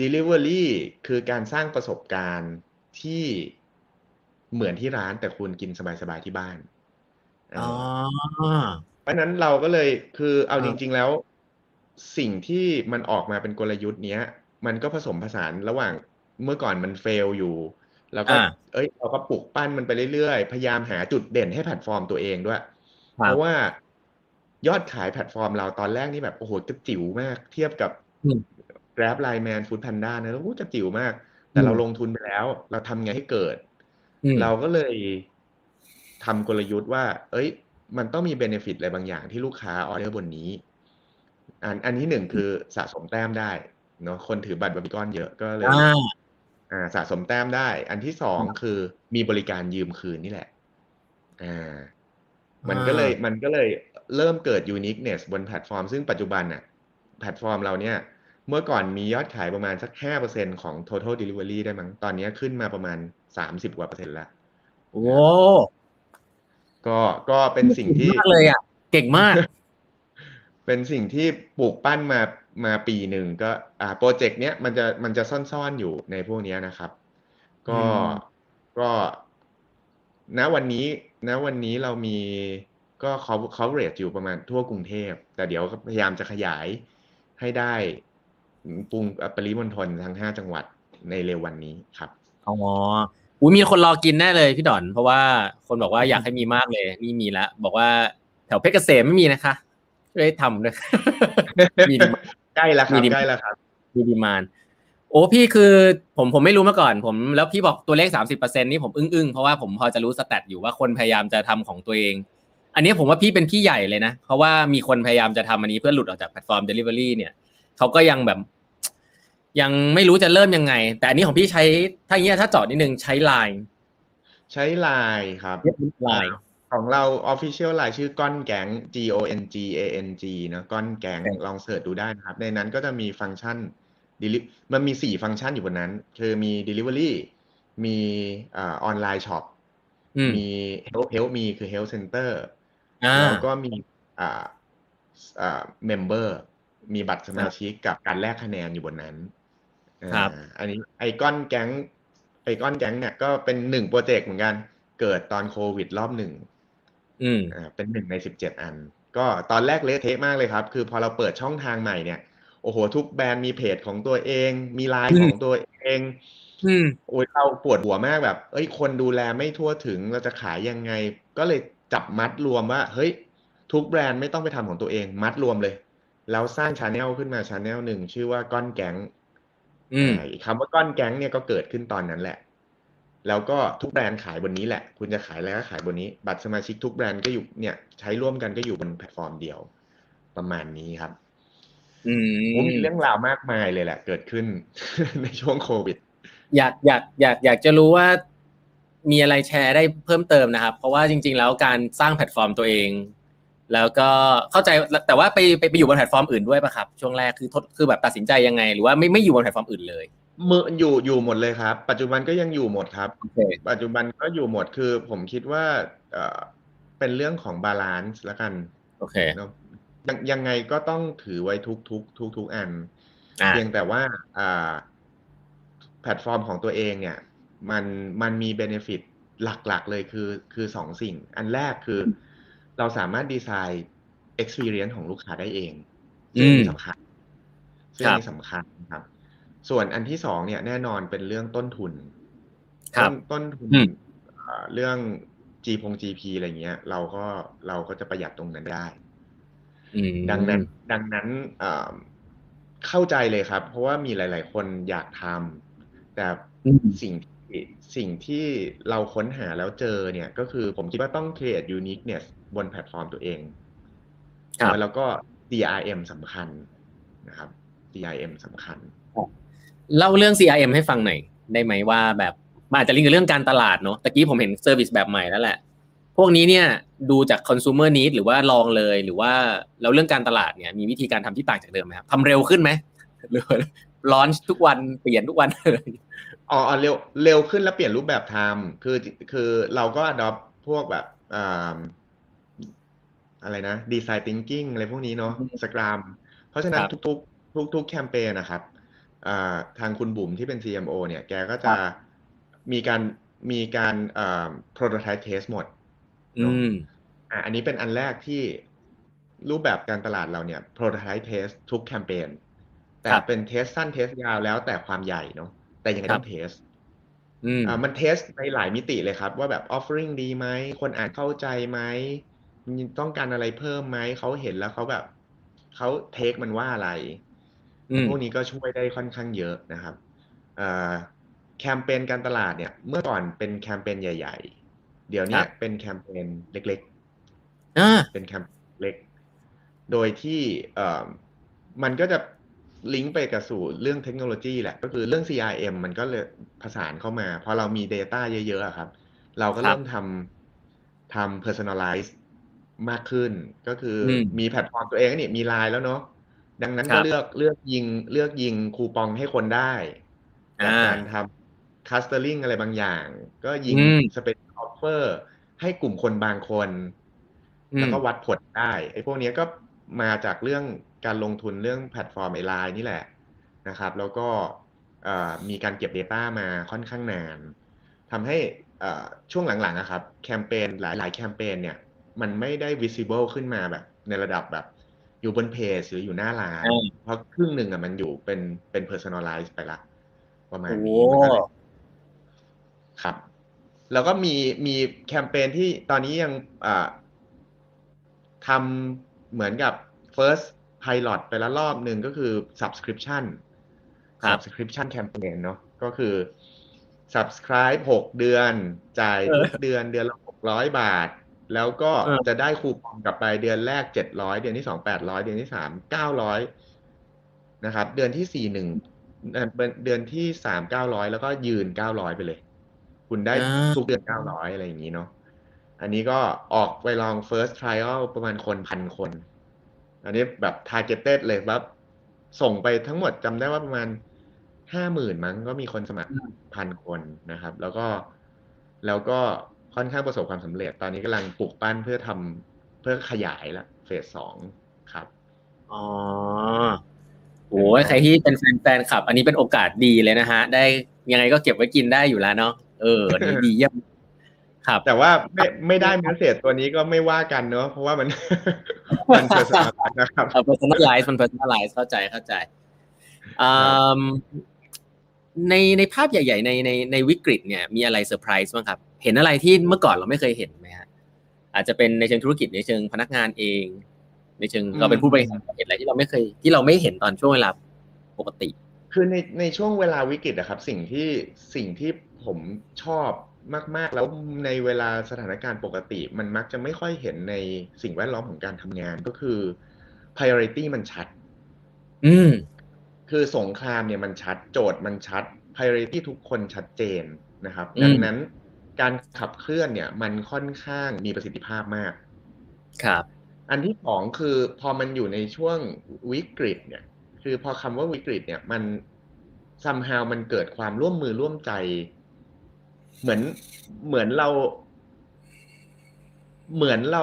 delivery คือการสร้างประสบการณ์ที่เหมือนที่ร้านแต่คุณกินสบายๆที่บ้านเพราะนั้นเราก็เลยคือเอาจริงๆแล้วสิ่งที่มันออกมาเป็นกลยุทธ์เนี้ยมันก็ผสมผสานระหว่างเมื่อก่อนมันเฟลอยู่แล้วก็เราก็ปลุกปั้นมันไปเรื่อยๆพยายามหาจุดเด่นให้แพลตฟอร์มตัวเองด้วยเพราะว่ายอดขายแพลตฟอร์มเราตอนแรกนี่แบบโอ้โหกระจิ๋วมากเทียบกับ Grab LINE Man Food Panda นะแล้วกระจิ๋วมากแต่เราลงทุนไปแล้วเราทำไงให้เกิดเราก็เลยทำกลยุทธ์ว่ามันต้องมี benefit อะไรบางอย่างที่ลูกค้าออเดอร์บนนี้อันที่หนึ่งคือสะสมแต้มได้เนาะคนถือบัตรบาร์บีคอนเยอะก็เลยสะสมแต้มได้อันที่สองคือมีบริการยืมคืนนี่แหละมันก็เลยเริ่มเกิด uniqueness บนแพลตฟอร์มซึ่งปัจจุบันแพลตฟอร์มเราเนี่ยเมื่อก่อนมียอดขายประมาณสัก 5% ของ total delivery ได้มั้งตอนนี้ขึ้นมาประมาณ 30 กว่า%แล้วโอ้ก็เป็นสิ่งที่เลยเก่งมากเป็นสิ่งที่ปลูกปั้นมาปีหนึ่งก็โปรเจกต์เนี้ยมันจะซ่อนๆอยู่ในพวกนี้นะครับก็ณวันนี้เรามีก็coverageอยู่ประมาณทั่วกรุงเทพแต่เดี๋ยวพยายามจะขยายให้ได้ปริมณฑลทั้ง5จังหวัดในเร็ววันนี้ครับอ๋อมีคนรอกินแน่เลยพี่ดอนเพราะว่าคนบอกว่าอยากให้มีมากเลยนี่มีแล้วบอกว่าแถวเพชรเกษมไม่มีนะคะได้ทำเลยมีใกล้แล้วครับมีดีมานโอ้พี่คือผมไม่รู้มาก่อนผมแล้วพี่บอกตัวเลข 30% นี่ผมอึ้งๆเพราะว่าผมพอจะรู้สแตทอยู่ว่าคนพยายามจะทำของตัวเองอันนี้ผมว่าพี่เป็นพี่ใหญ่เลยนะเพราะว่ามีคนพยายามจะทำอันนี้เพื่อหลุดออกจากแพลตฟอร์ม delivery เนี่ยเขาก็ยังแบบยังไม่รู้จะเริ่มยังไงแต่อันนี้ของพี่ใช้ถ้าอย่างเงี้ยถ้าจอดนิดนึงใช้ LINE ครับ LINE ของเรา official LINE ชื่อก้อนแก๊ง GONGANG นะก้อนแก๊งลองเสิร์ชดูได้นะครับในนั้นก็จะมีฟังก์ชันมันมี4ฟังก์ชันอยู่บนนั้นคือมี delivery มีออนไลน์ช็อปมี help มีคือ help center แล้วก็มีmember มีบัตรสมาชิกกับการแลกคะแนนอยู่บนนั้นอันนี้ไอคอนแก๊งเนี่ยก็เป็น1โปรเจกต์เหมือนกันเกิดตอนโควิดรอบ1เป็น1ใน17อันก็ตอนแรกเละเทะมากเลยครับคือพอเราเปิดช่องทางใหม่เนี่ยโอ้โหทุกแบรนด์มีเพจของตัวเองมี LINE ของตัวเองโอ้ยเราปวดหัวมากแบบคนดูแลไม่ทั่วถึงเราจะขายยังไงก็เลยจับมัดรวมว่าเฮ้ยทุกแบรนด์ไม่ต้องไปทำของตัวเองมัดรวมเลยแล้วสร้าง channel ขึ้นมา channel หนึ่งชื่อว่าก้อนแก๊งคำว่าก้อนแก๊งเนี่ยก็เกิดขึ้นตอนนั้นแหละแล้วก็ทุกแบรนด์ขายบนนี้แหละคุณจะขายอะไรก็ขายบนนี้บัตรสมาชิกทุกแบรนด์ก็อยู่เนี่ยใช้ร่วมกันก็อยู่บนแพลตฟอร์มเดียวประมาณนี้ครับมีเรื่องราวมากมายเลยแหละเกิดขึ้น ในช่วงโควิดอยากจะรู้ว่ามีอะไรแชร์ได้เพิ่มเติมนะครับเพราะว่าจริงๆแล้วการสร้างแพลตฟอร์มตัวเองแล้วก็เข้าใจแต่ว่าไปอยู่บนแพลตฟอร์มอื่นด้วยป่ะครับช่วงแรกคือแบบตัดสินใจยังไงหรือว่าไม่อยู่บนแพลตฟอร์มอื่นเลย มืออยู่หมดเลยครับปัจจุบันก็ยังอยู่หมดครับ okay. ปัจจุบันก็อยู่หมดคือผมคิดว่าเป็นเรื่องของบาลานซ์ละกันโอเคยังไงก็ต้องถือไว้ทุกอันเพียงแต่ว่าแพลตฟอร์มของตัวเองเนี่ยมันมีเบเนฟิตหลักๆเลยคือสองสิ่งอันแรกคือเราสามารถดีไซน์ experience ของลูกค้าได้เองซึ่งสำคัญครับส่วนอันที่สองเนี่ยแน่นอนเป็นเรื่องต้นทุนต้นทุนเรื่อง GP อะไรเงี้ยเราก็จะประหยัดตรงนั้นได้ดังนั้นเข้าใจเลยครับเพราะว่ามีหลายๆคนอยากทำแต่สิ่งที่เราค้นหาแล้วเจอเนี่ยก็คือผมคิดว่าต้อง create uniqueness บนแพลตฟอร์มตัวเองแล้วก็ CRM สำคัญนะครับ CRM สำคัญเล่าเรื่อง CRM ให้ฟังหน่อยได้ไหมว่าแบบมันอาจจะลิงก์กับเรื่องการตลาดเนาะตะกี้ผมเห็นเซอร์วิสแบบใหม่แล้วแหละพวกนี้เนี่ยดูจาก consumer need หรือว่าลองเลยหรือว่าแล้วเรื่องการตลาดเนี่ยมีวิธีการทำที่ต่างจากเดิมไหมครับทำเร็วขึ้นไหมหรือลอนช์ทุกวันเปลี่ยนทุกวันเลยเร็วขึ้นแล้วเปลี่ยนรูปแบบทำคือเราก็ adopt พวกแบบอะไรนะ design thinking อะไรพวกนี้เนาะ Scrum เพราะฉะนั้นทุกแคมเปญนะครับทางคุณบุ๋มที่เป็น CMO เนี่ยแกก็จะมีการprototype test หมดอันนี้เป็นอันแรกที่รูปแบบการตลาดเราเนี่ย prototype test ทุกแคมเปญแต่เป็นเทสสั้นเทสยาวแล้วแต่ความใหญ่เนาะแต่ยังไงต้องเทสมันเทสในหลายมิติเลยครับว่าแบบ offering ดีไหมคนอ่านเข้าใจไหมต้องการอะไรเพิ่มไหมเขาเห็นแล้วเขาแบบเขาเทคมันว่าอะไรพวกนี้ก็ช่วยได้ค่อนข้างเยอะนะครับแคมเปญการตลาดเนี่ยเมื่อก่อนเป็นแคมเปญใหญ่ๆเดี๋ยวนี้เป็นแคมเปญเล็กๆเป็นแคมเปญเล็กโดยที่มันก็จะลิงก์ไปกับสู่เรื่องเทคโนโลยีแหละก็คือเรื่อง CRM มันก็เลยผสานเข้ามาพอเรามี data เยอะๆครับเราก็เริ่มทำ personalize มากขึ้นก็คือมีแพลตฟอร์มตัวเองนี่มี LINE แล้วเนาะดังนั้นก็เลือกยิงคูปองให้คนได้การทำ clustering อะไรบางอย่างก็ยิง special offer ให้กลุ่มคนบางคนแล้วก็วัดผลได้ไอ้พวกนี้ก็มาจากเรื่องการลงทุนเรื่องแพลตฟอร์ม LINE นี่แหละนะครับแล้วก็มีการเก็บ data มาค่อนข้างนานทำให้ช่วงหลังๆครับแคมเปญหลายแคมเปญเนี่ยมันไม่ได้ visible ขึ้นมาแบบในระดับแบบอยู่บนเพจหรืออยู่หน้าร้านเพราะครึ่งหนึ่งมันอยู่เป็น personalize ไปละประมาณนี้ครับแล้วก็มีแคมเปญที่ตอนนี้ยังทำเหมือนกับ first pilot ไปแล้วรอบหนึ่งก็คือ subscription campaign เนาะก็คือ subscribe 6 เดือนจ่ายทุกเดือนละ600 บาทแล้วก็จะได้คูปองกลับไปเดือนแรก700เดือนที่2 800เดือนที่3 900นะครับเดือนที่4 1เดือนที่3 900แล้วก็ยืน900ไปเลยคุณได้ทุกเดือน900อะไรอย่างนี้เนาะอันนี้ก็ออกไปลอง first trial ประมาณ 1,000 คนอันนี้แบบ targeted เลยครับส่งไปทั้งหมดจำได้ว่าประมาณ 50,000 มั้งก็มีคนสมัคร 1,000 คนนะครับแล้วก็ค่อนข้างประสบความสำเร็จตอนนี้กำลังปลูกปั้นเพื่อขยายละเฟส2ครับอ๋อโอ้ยใครที่เป็นแฟนคลับอันนี้เป็นโอกาสดีเลยนะฮะได้ยังไงก็เก็บไว้กินได้อยู่แล้วเนาะนี่ดีเยี่ยมครับแต่ว่าไม่ได้เมสเสจตัวนี้ก็ไม่ว่ากันเนาะเพราะว่ามัน personalize นะครับ personalize มัน personalize เข้าใจในภาพใหญ่ๆในวิกฤตเนี่ยมีอะไรเซอร์ไพรส์บ้างครับเห็นอะไรที่เมื่อก่อนเราไม่เคยเห็นไหมฮะอาจจะเป็นในเชิงธุรกิจในเชิงพนักงานเองในเชิงเราเป็นผู้บริหารเห็นอะไรที่เราไม่เคยที่เราไม่เห็นตอนช่วงเวลาปกติคือในช่วงเวลาวิกฤตนะครับสิ่งที่ผมชอบมากๆแล้วในเวลาสถานการณ์ปกติมันมักจะไม่ค่อยเห็นในสิ่งแวดล้อมของการทำงานก็คือ priority มันชัดคือสงครามเนี่ยมันชัดโจทย์มันชัด priority ทุกคนชัดเจนนะครับดังนั้นการขับเคลื่อนเนี่ยมันค่อนข้างมีประสิทธิภาพมากครับอันที่สองคือพอมันอยู่ในช่วงวิกฤตเนี่ยคือพอคำว่าวิกฤตเนี่ยมัน somehow มันเกิดความร่วมมือร่วมใจเหมือนเรา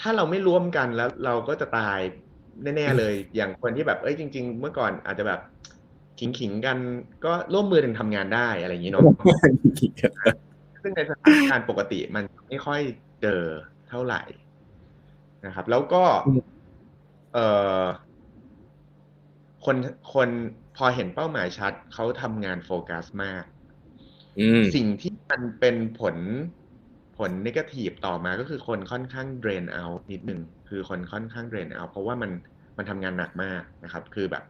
ถ้าเราไม่ร่วมกันแล้วเราก็จะตายแน่ๆเลยอย่างคนที่แบบเอ้ยจริงๆเมื่อก่อนอาจจะแบบขิงๆกันก็ร่วมมือกันทำงานได้อะไรอย่างนี้เนาะซึ่งในสถานการณ์ปกติมันไม่ค่อยเจอเท่าไหร่นะครับแล้วก็คนพอเห็นเป้าหมายชัดเขาทำงานโฟกัสมากสิ่งที่มันเป็นผลเนกาทีฟต่อมาก็คือคนค่อนข้างเดรนเอานิดนึงคือคนค่อนข้างเดรนเอาเพราะว่ามันทำงานหนักมากนะครับคือแบบ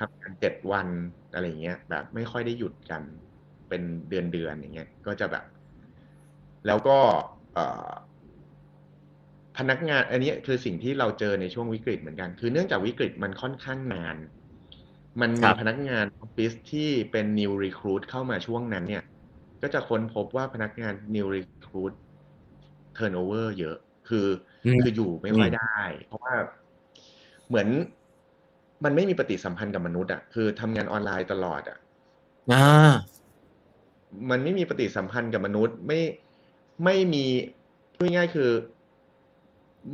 ทำงาน7วันอะไรอย่างเงี้ยแบบไม่ค่อยได้หยุดกันเป็นเดือนๆอย่างเงี้ยก็จะแบบแล้วก็พนักงานอันนี้คือสิ่งที่เราเจอในช่วงวิกฤตเหมือนกันคือเนื่องจากวิกฤตมันค่อนข้างนานมันมีพนักงานออฟฟิศที่เป็น new recruit เข้ามาช่วงนั้นเนี่ยก็จะค้นพบว่าพนักงาน new recruit turnover เยอะคืออยู่ไม่ค่อยได้เพราะว่าเหมือนมันไม่มีปฏิสัมพันธ์กับมนุษย์อ่ะคือทำงานออนไลน์ตลอดอ่ะมันไม่มีปฏิสัมพันธ์กับมนุษย์ไม่มีพูดง่ายๆคือ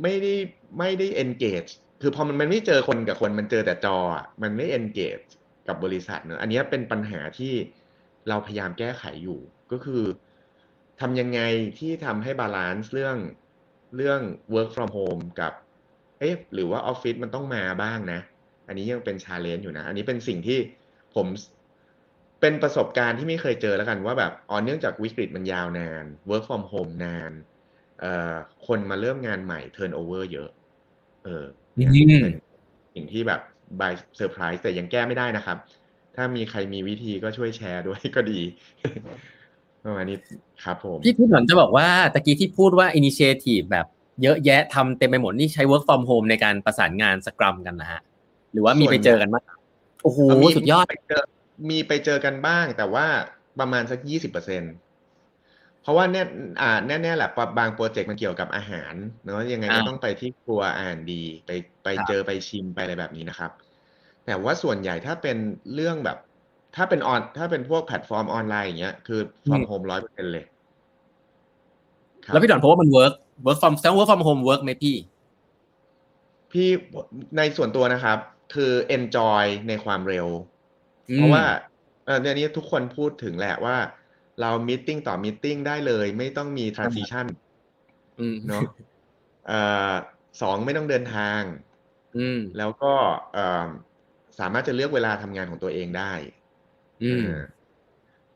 ไม่ได้ engage คือพอมันไม่เจอคนกับคนมันเจอแต่จอมันไม่ engage กับบริษัทเนอะอันนี้เป็นปัญหาที่เราพยายามแก้ไขอยู่ก็คือทำยังไงที่ทำให้บาลานซ์เรื่อง work from home กับหรือว่าออฟฟิศมันต้องมาบ้างนะอันนี้ยังเป็น challenge อยู่นะอันนี้เป็นสิ่งที่ผมเป็นประสบการณ์ที่ไม่เคยเจอแล้วกันว่าแบบเนื่องจากวิกฤตมันยาวนาน work from home นานคนมาเริ่มงานใหม่ turnover เยอะสิ่งที่แบบ by surprise แต่ยังแก้ไม่ได้นะครับถ้ามีใครมีวิธีก็ช่วยแชร์ด้วยก็ดีประมาณนี้ครับผมพี่หนอนจะบอกว่าตะกี้ที่พูดว่า initiative แบบเยอะแยะทำเต็มไปหมดนี่ใช้ work from home ในการประสานงานสกรัมกันนะฮะหรือว่ามีไปเจอกันบ้างโอ้โหสุดยอดมีไปเจอกันบ้างแต่ว่าประมาณสัก 20% เพราะว่าแน่ๆแหละบางโปรเจกต์มันเกี่ยวกับอาหารเนาะยังไงก็ต้องไปที่ครัวอาหารดีไปเจอไปชิมไปอะไรแบบนี้นะครับแต่ว่าส่วนใหญ่ถ้าเป็นเรื่องแบบถ้าเป็นพวกแพลตฟอร์มออนไลน์อย่างเงี้ยคือ from home 100% เลยแล้วพี่ดอนเพราะว่ามัน work from home work ไหมพี่ในส่วนตัวนะครับคือ enjoy ในความเร็วเพราะว่าในนี้ทุกคนพูดถึงแหละว่าเรามีตติ้งต่อมีตติ้งได้เลยไม่ต้องมี transition เนาะ2ไม่ต้องเดินทางแล้วก็สามารถจะเลือกเวลาทำงานของตัวเองได้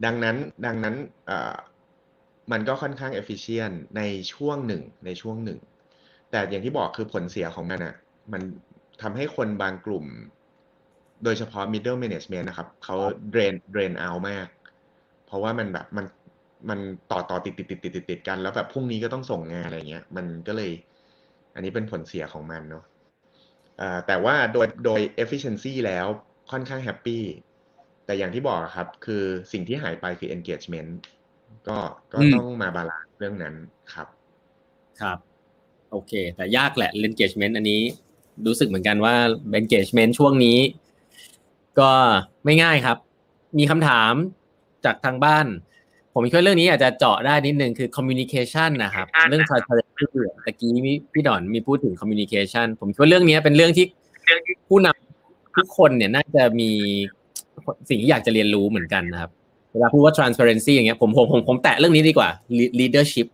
ดังนั้นมันก็ค่อนข้าง efficient ในช่วงหนึ่งแต่อย่างที่บอกคือผลเสียของมันอ่ะมันทำให้คนบางกลุ่มโดยเฉพาะ middle management นะครับเขาdrain out มากเพราะว่ามันแบบมันต่อติดกันแล้วแบบพรุ่งนี้ก็ต้องส่งงานอะไรเงี้ยมันก็เลยอันนี้เป็นผลเสียของมันเนาะแต่ว่าโดย efficiency แล้วค่อนข้าง happy แต่อย่างที่บอกครับคือสิ่งที่หายไปคือ engagement ก็ต้องมาบาลานซ์เรื่องนั้นครับโอเคแต่ยากแหละ engagement อันนี้รู้สึกเหมือนกันว่า engagement ช่วงนี้ก็ไม่ง่ายครับมีคำถามจากทางบ้านผมคิดว่าเรื่องนี้อาจจะเจาะได้นิดนึงคือ communication นะครับเรื่อง transparency ตะกี้พี่ดอนมีพูดถึง communication ผมคิดว่าเรื่องนี้เป็นเรื่องที่ผู้นำทุกคนเนี่ยน่าจะมีสิ่งที่อยากจะเรียนรู้เหมือนกันนะครับเวลาพูดว่า transparency อย่างเงี้ยผมแตะเรื่องนี้ดีกว่า leadership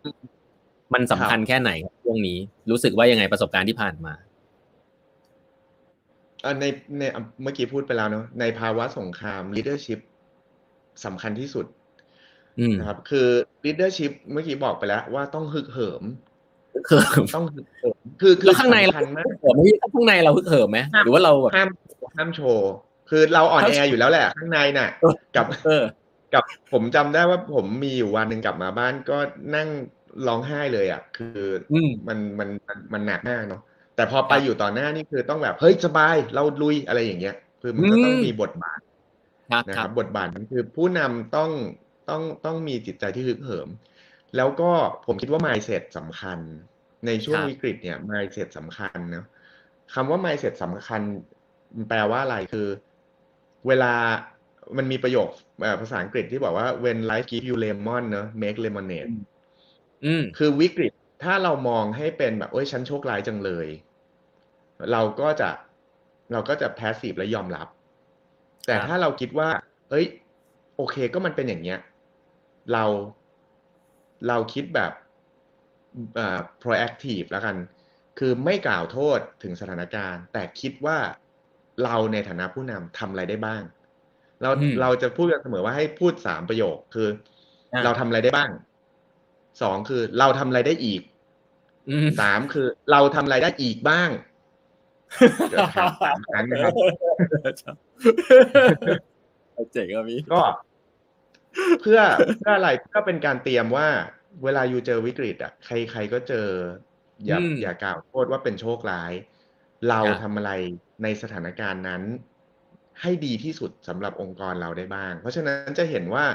มันสำคัญแค่ไหนครับเรื่องนี้รู้สึกว่ายังไงประสบการณ์ที่ผ่านมาในเมื่อกี้พูดไปแล้วเนาะในภาวะสงคราม leadership สำคัญที่สุดนะครับคือ leadership เมื่อกี้บอกไปแล้วว่าต้องฮึกเหิมต้องฮึกเหิมคือข้างในเราฮึกเหิมข้างในเราฮึกเหิมไหมหรือว่าเราแบบห้ามโชว์คือเราอ่อนแออยู่แล้วแหละข้างในน่ะกับผมจำได้ว่าผมมีอยู่วันนึงกลับมาบ้านก็นั่งร้องไห้เลยอ่ะคือมันหนักมากเนาะแต่พอไปอยู่ต่อหน้านี่คือต้องแบบเฮ้ยสบายเราลุยอะไรอย่างเงี้ยคือมันก็ต้องมีบทบาทนะครับบทบาทมันคือผู้นำต้องมีจิตใจที่ฮึกเหิมแล้วก็ผมคิดว่า mindset สำคัญในช่วงวิกฤตเนี่ย mindset สำคัญนะคำว่า mindset สำคัญแปลว่าอะไรคือ เวลามันมีประโยคภาษาอังกฤษที่บอกว่า when life gives you lemon เนอะ make lemonade คือวิกฤตถ้าเรามองให้เป็นแบบโอ้ยฉันโชคร้ายจังเลยเราก็จะ passive และยอมรับแต่ถ้าเราคิดว่าเอ้ยโอเคก็มันเป็นอย่างเงี้ยเราคิดแบบproactive แล้วกันคือไม่กล่าวโทษถึงสถานการณ์แต่คิดว่าเราในฐานะผู้นำทำอะไรได้บ้างเราจะพูดกันเสมอว่าให้พูด3ประโยคคือเราทำอะไรได้บ้าง2คือเราทำอะไรได้อีก3คือเราทำอะไรได้อีกบ้าง3ครั้งนะครับเจ๋งอ่ะพี่ก็เพื่ออะไรก็เป็นการเตรียมว่าเวลาอยู่เจอวิกฤตอ่ะใครๆก็เจออย่ากล่าวโทษว่าเป็นโชคร้ายเราทำอะไรในสถานการณ์นั้นให้ดีที่สุดสำหรับองค์กรเราได้บ้างเพราะฉะนั้นจะเห็นว่า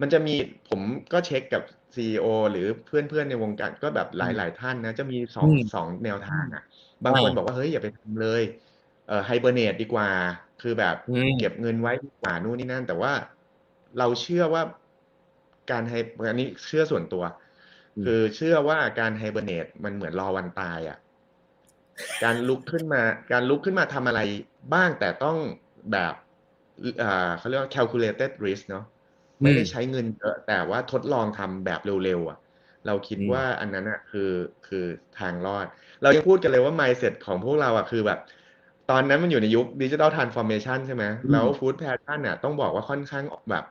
มันจะมีผมก็เช็คกับ CEO หรือเพื่อนๆในวงการก็แบบหลายๆท่านนะจะมีสองแนวทางอ่ะบางคนบอกว่าเฮ้ยอย่าไปทำเลยไฮเบอร์เนตดีกว่าคือแบบเก็บเงินไว้ดีกว่านู่นนี่นั่นแต่ว่าเราเชื่อว่าการอันนี้เชื่อส่วนตัวคือเชื่อว่าการไฮเบอร์เนตมันเหมือนรอวันตายอ่ะการลุกขึ้นมาทำอะไรบ้างแต่ต้องแบบเขาเรียกว่า calculated risk เนาะไม่ได้ใช้เงินเยอะแต่ว่าทดลองทำแบบเร็วๆอ่ะเราคิดว่าอันนั้นอ่ะคือทางรอดเรายังพูดกันเลยว่า mindset ของพวกเราอ่ะคือแบบตอนนั้นมันอยู่ในยุค digital transformation ใช่ไหมแล้ว food passion อ่ะต้องบอกว่าค่อนข้างแบบ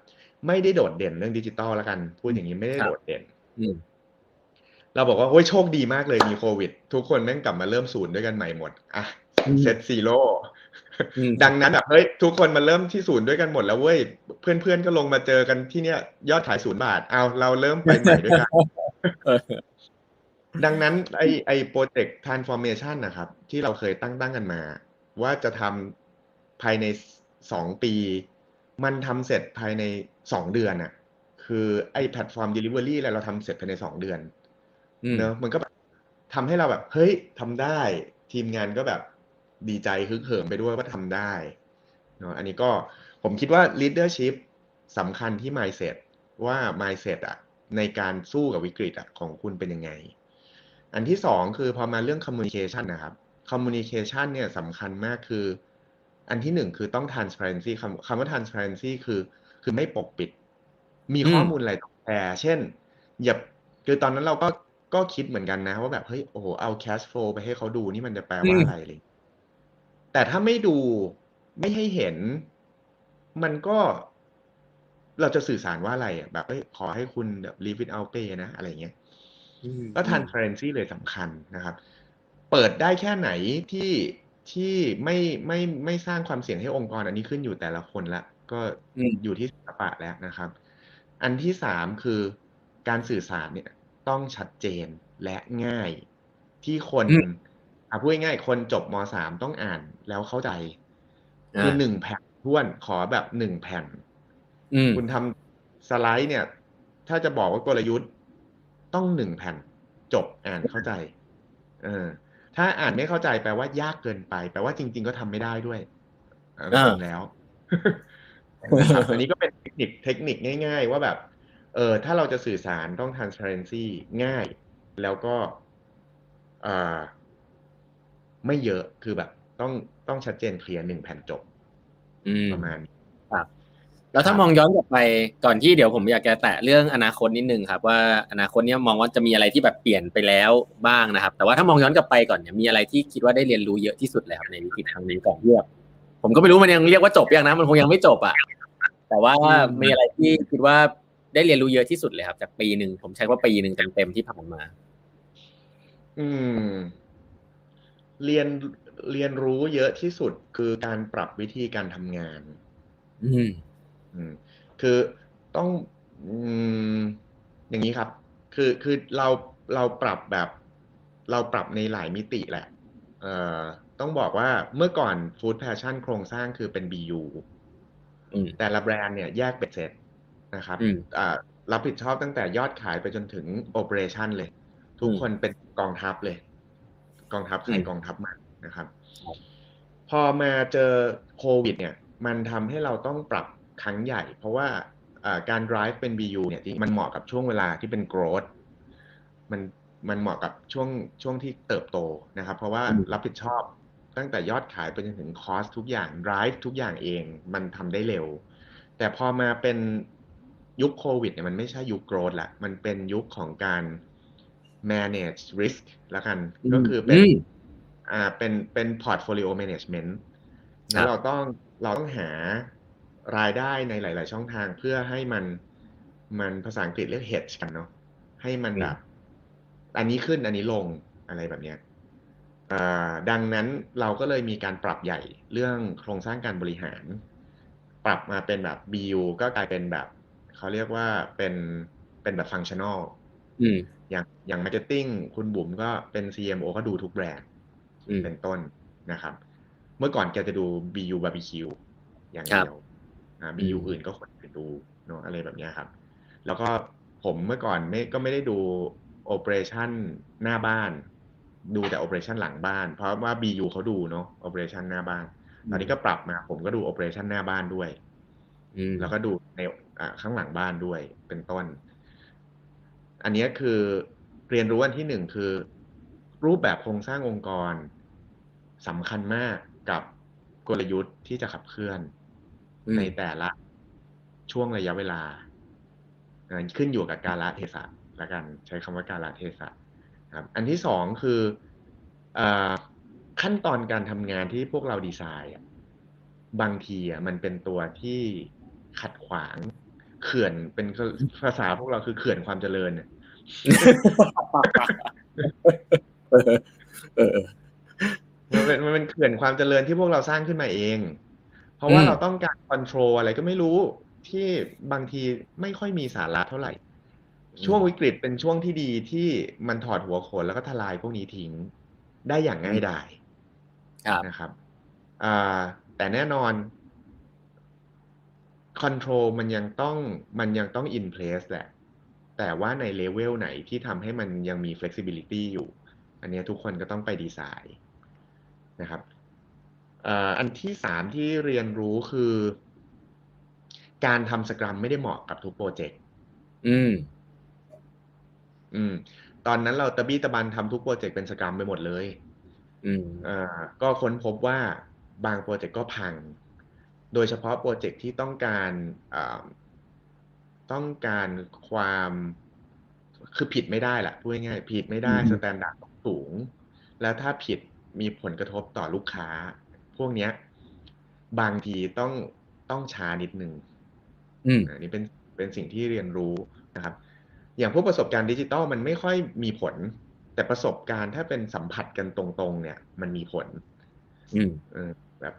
ไม่ได้โดดเด่นเรื่อง digital ละกันพูดอย่างนี้ไม่ได้โดดเด่นเราบอกว่าโอ้ยโชคดีมากเลยมีโควิดทุกคนแม่งกลับมาเริ่มศูนย์ด้วยกันใหม่หมดอ่ะเซตซีโร่ดังนั้นแบบเฮ้ยทุกคนมาเริ่มที่ศูนย์ด้วยกันหมดแล้วเว้ยเพื่อนๆก็ลงมาเจอกันที่เนี้ยยอดขาย0บาทเอาเราเริ่มไปใหม่ด้วยกันดังนั้นไอโปรเจกต์ transformation นะครับที่เราเคยตั้งกันมาว่าจะทำภายใน2ปีมันทำเสร็จภายใน2เดือนน่ะคือไอแพลตฟอร์ม delivery อะไรเราทำเสร็จภายใน2เดือนเนอะมันก็แบบทำให้เราแบบเฮ้ยทำได้ทีมงานก็แบบดีใจฮึกเหิมไปด้วยว่าทำได้เนาะอันนี้ก็ผมคิดว่า leadership สำคัญที่ mindset ว่า mindset อ่ะในการสู้กับวิกฤตอ่ะของคุณเป็นยังไงอันที่2คือพอมาเรื่อง communication นะครับ communication เนี่ยสำคัญมากคืออันที่1คือต้อง transparency คำว่า transparency คือไม่ปกปิดมีข้อมูลอะไรต้องแชร์เช่นอย่าคือตอนนั้นเราก็คิดเหมือนกันนะว่าแบบเฮ้ยโอ้โหเอา cash flow ไปให้เขาดูนี่มันจะแปลว่าอะไรเลยแต่ถ้าไม่ดูไม่ให้เห็นมันก็เราจะสื่อสารว่าอะไรแบบขอให้คุณแบบ leave it out pay นะอะไรเงี้ยก็ transparency เลยสำคัญนะครับเปิดได้แค่ไหนที่ไม่สร้างความเสี่ยงให้องค์กรอันนี้ขึ้นอยู่แต่ละคนละก็อยู่ที่ศิลปะแล้วนะครับอันที่3คือการสื่อสารเนี่ยต้องชัดเจนและง่ายที่คนพูดง่ายๆคนจบม.3 ต้องอ่านแล้วเข้าใจคือ1แผ่นท้วนขอแบบ1แผ่นคุณทำสไลด์เนี่ยถ้าจะบอกว่ากลยุทธ์ต้อง1แผ่นจบอ่านเข้าใจถ้าอ่านไม่เข้าใจแปลว่ายากเกินไปแปลว่าจริงๆก็ทำไม่ได้ด้วยถึงแล้ว อันนี้ก็เป็นเทคนิคง่ายๆว่าแบบถ้าเราจะสื่อสารต้อง transparency ง่ายแล้วก็ไม่เยอะคือแบบต้องชัดเจนเคลียร์1แผ่นจบประมาณครับแล้วถ้ามองย้อนกลับไปก่อนที่เดี๋ยวผมอยากจะแตะเรื่องอนาคตนิดนึงครับว่าอนาคตเนี่ยมองว่าจะมีอะไรที่แบบเปลี่ยนไปแล้วบ้างนะครับแต่ว่าถ้ามองย้อนกลับไปก่อนเนี่ยมีอะไรที่คิดว่าได้เรียนรู้เยอะที่สุดแล้วในวิกฤตครั้งนี้ก่อนเลือกผมก็ไม่รู้มันยังเรียกว่าจบยังนะมันคงยังไม่จบอ่ะแต่ว่ามีอะไรที่คิดว่าได้เรียนรู้เยอะที่สุดเลยครับจากปีนึงผมใช้ว่าปีนึงเต็มๆที่ผ่านมาเรียนรู้เยอะที่สุดคือการปรับวิธีการทำงานคือต้องอย่างนี้ครับคือเราปรับแบบเราปรับในหลายมิติแหละต้องบอกว่าเมื่อก่อน Food Passion โครงสร้างคือเป็น BU แต่ละแบรนด์เนี่ยแยกเป็นเซตนะครับรับผิดชอบตั้งแต่ยอดขายไปจนถึง Operation เลยทุกคนเป็นกองทัพเลยกองทัพใครกองทัพมันนะครับพอมาเจอโควิดเนี่ย มันทำให้เราต้องปรับครั้งใหญ่เพราะว่าการ drive เป็น BU เนี่ยมันเหมาะกับช่วงเวลาที่เป็น growth มันเหมาะกับช่วงที่เติบโตนะครับเพราะว่ารับผิดชอบตั้งแต่ยอดขายไปจนถึง cost ทุกอย่าง drive ทุกอย่างเองมันทำได้เร็วแต่พอมาเป็นยุคโควิดเนี่ยมันไม่ใช่ยุค growth ละมันเป็นยุคของการ manage risk ละกันก็คือเป็น portfolio management แล้วเราต้องหารายได้ในหลายๆช่องทางเพื่อให้มันภาษาอังกฤษเรียก hedge กันเนาะให้มันแบบอันนี้ขึ้นอันนี้ลงอะไรแบบเนี้ยดังนั้นเราก็เลยมีการปรับใหญ่เรื่องโครงสร้างการบริหารปรับมาเป็นแบบ BU ก็กลายเป็นแบบเขาเรียกว่าเป็นแบบ functional อย่าง marketing คุณบุ๋มก็เป็น CMO ก็ดูทุกแบรนด์เป็นต้นนะครับเมื่อก่อนแกจะดู BU BBQ อย่างเดียวBU อื่นก็คนอื่นดูเนาะอะไรแบบเนี้ยครับแล้วก็ผมเมื่อก่อนไม่ได้ดูโอเปอเรชั่นหน้าบ้านดูแต่โอเปอเรชั่นหลังบ้านเพราะว่า BU เขาดูเนาะโอเปอเรชั่นหน้าบ้านตอนนี้ก็ปรับมาผมก็ดูโอเปอเรชั่นหน้าบ้านด้วยแล้วก็ดูในข้างหลังบ้านด้วยเป็นต้นอันนี้คือเรียนรู้อันที่1คือรูปแบบโครงสร้างองค์กรสำคัญมากกับกลยุทธ์ที่จะขับเคลื่อนในแต่ละช่วงระยะเวลาขึ้นอยู่กับกาลเทศะละกันใช้คำว่ากาลเทศะครับอันที่2คือขั้นตอนการทำงานที่พวกเราดีไซน์บางทีมันเป็นตัวที่ขัดขวางเขื่อนเป็นภาษาพวกเราคือเขื่อนความเจริญมันเป็นเขื่อนความเจริญที่พวกเราสร้างขึ้นมาเองเพราะว่าเราต้องการคอนโทรลอะไรก็ไม่รู้ที่บางทีไม่ค่อยมีสาระเท่าไหร่ช่วงวิกฤตเป็นช่วงที่ดีที่มันถอดหัวโขนแล้วก็ทลายพวกนี้ทิ้งได้อย่างง่ายดายนะครับแต่แน่นอนคอนโทรลมันยังต้องอินเพลสแหละแต่ว่าในเลเวลไหนที่ทำให้มันยังมี flexibility อยู่อันนี้ทุกคนก็ต้องไปดีไซน์นะครับอันที่3ที่เรียนรู้คือการทำสกรัมไม่ได้เหมาะกับทุกโปรเจกต์ตอนนั้นเราตะบี้ตะบันทำทุกโปรเจกต์เป็นสกรัมไปหมดเลยก็ค้นพบว่าบางโปรเจกต์ก็พังโดยเฉพาะโปรเจกต์ที่ต้องการความคือผิดไม่ได้ล่ะพูดง่ายๆผิดไม่ได้สแตนดาร์ดสูงแล้วถ้าผิดมีผลกระทบต่อลูกค้าพวกนี้บางทีต้องช้านิดนึงอันนี้เป็นสิ่งที่เรียนรู้นะครับอย่างพวกประสบการณ์ดิจิตอลมันไม่ค่อยมีผลแต่ประสบการณ์ถ้าเป็นสัมผัสกันตรงๆเนี่ยมันมีผลแบบ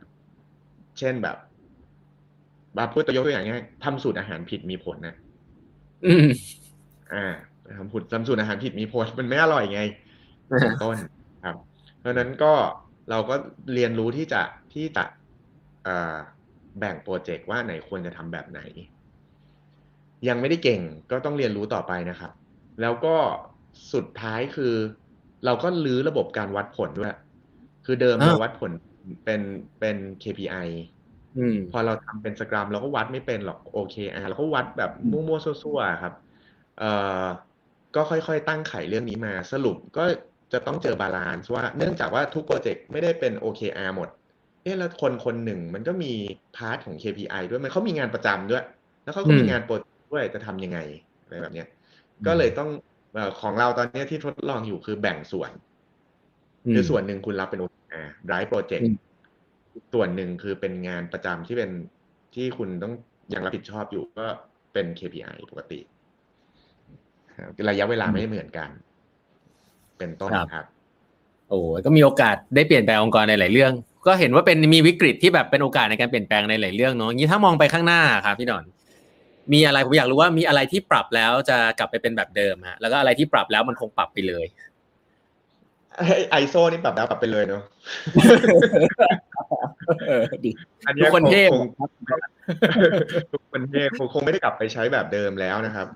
เช่นแบบพูดตัวยกตัวอย่างง่ายทำสูตรอาหารผิดมีผลนะทำสูตรอาหารผิดมีผลมันไม่อร่อยไงต้นครับเพราะนั้นก็เราก็เรียนรู้ที่จะแบ่งโปรเจกต์ว่าไหนควรจะทำแบบไหนยังไม่ได้เก่งก็ต้องเรียนรู้ต่อไปนะครับแล้วก็สุดท้ายคือเราก็รื้อระบบการวัดผลด้วยคือเดิมเราวัดผลเป็น KPI พอเราทำเป็นสกรัมเราก็วัดไม่เป็นหรอก OKR เราก็วัดแบบมั่วๆซั่วๆครับก็ค่อยๆตั้งไขเรื่องนี้มาสรุปก็จะต้องเจอบาลานซ์ว่าเนื่องจากว่าทุกโปรเจกต์ไม่ได้เป็น OKR หมดแล้วคนๆหนึ่งมันก็มีพาร์ทของ KPI ด้วยมันเขามีงานประจำด้วยแล้วเขาก็มีงานโปรเจกต์ด้วยจะทำยังไงอะไรแบบเนี้ยก็เลยต้องของเราตอนนี้ที่ทดลองอยู่คือแบ่งส่วนคือส่วนหนึ่งคุณรับเป็น OKR drive project ส่วนหนึ่งคือเป็นงานประจำที่เป็นที่คุณต้องยังรับผิดชอบอยู่ก็เป็น KPI ปกติระยะเวลาไม่เหมือนกันเป็นต้นครับโอ้ก็มีโอกาสได้เปลี่ยนแปลงองค์กรในหลายเรื่องก็เห็นว่าเป็นมีวิกฤตที่แบบเป็นโอกาสในการเปลี่ยนแปลงในหลายเรื่องเนาะงี้ถ้ามองไปข้างหน้าครับพี่ดอนมีอะไรผมอยากรู้ว่ามีอะไรที่ปรับแล้วจะกลับไปเป็นแบบเดิมฮะแล้วก็อะไรที่ปรับแล้วมันคงปรับไปเลยไอโซนี่ปรับแล้วปรับไปเลยเนาะทุกคนเทพทุกคนเทพคงไม่ได้กลับไปใช้แบบเดิมแล้วนะครับ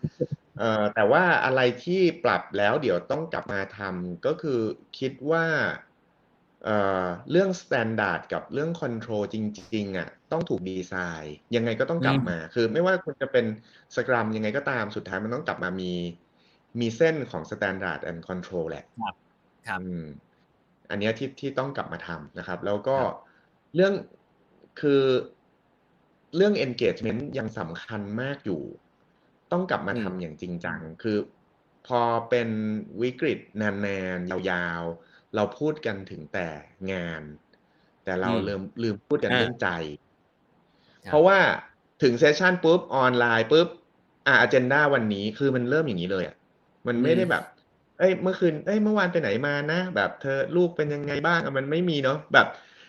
แต่ว่าอะไรที่ปรับแล้วเดี๋ยวต้องกลับมาทำก็คือคิดว่าเรื่องสแตนดาร์ดกับเรื่องคอนโทรลจริงๆอ่ะ ต้องถูกดีไซน์ยังไงก็ต้องกลับมาคือไม่ว่าคุณจะเป็นสกรัมยังไงก็ตามสุดท้ายมันต้องกลับมามีเส้นของ standard and control แหละครับอันนี้ที่ต้องกลับมาทำนะครับแล้วก็เรื่อง engagement ยังสำคัญมากอยู่ต้องกลับมาทำอย่างจริงจังคือพอเป็นวิกฤตนานๆยาวๆเราพูดกันถึงแต่งานแต่เราลืมพูดกันเรื่องใจเพราะว่าถึงเซสชั่นปุ๊บออนไลน์ปุ๊บอเจนดาวันนี้คือมันเริ่มอย่างนี้เลยอ่ะมันไม่ได้แบบเอ้ยเมื่อคืนเมื่อวานไปไหนมานะแบบเธอลูกเป็นยังไงบ้างมันไม่มีเนาะแบบ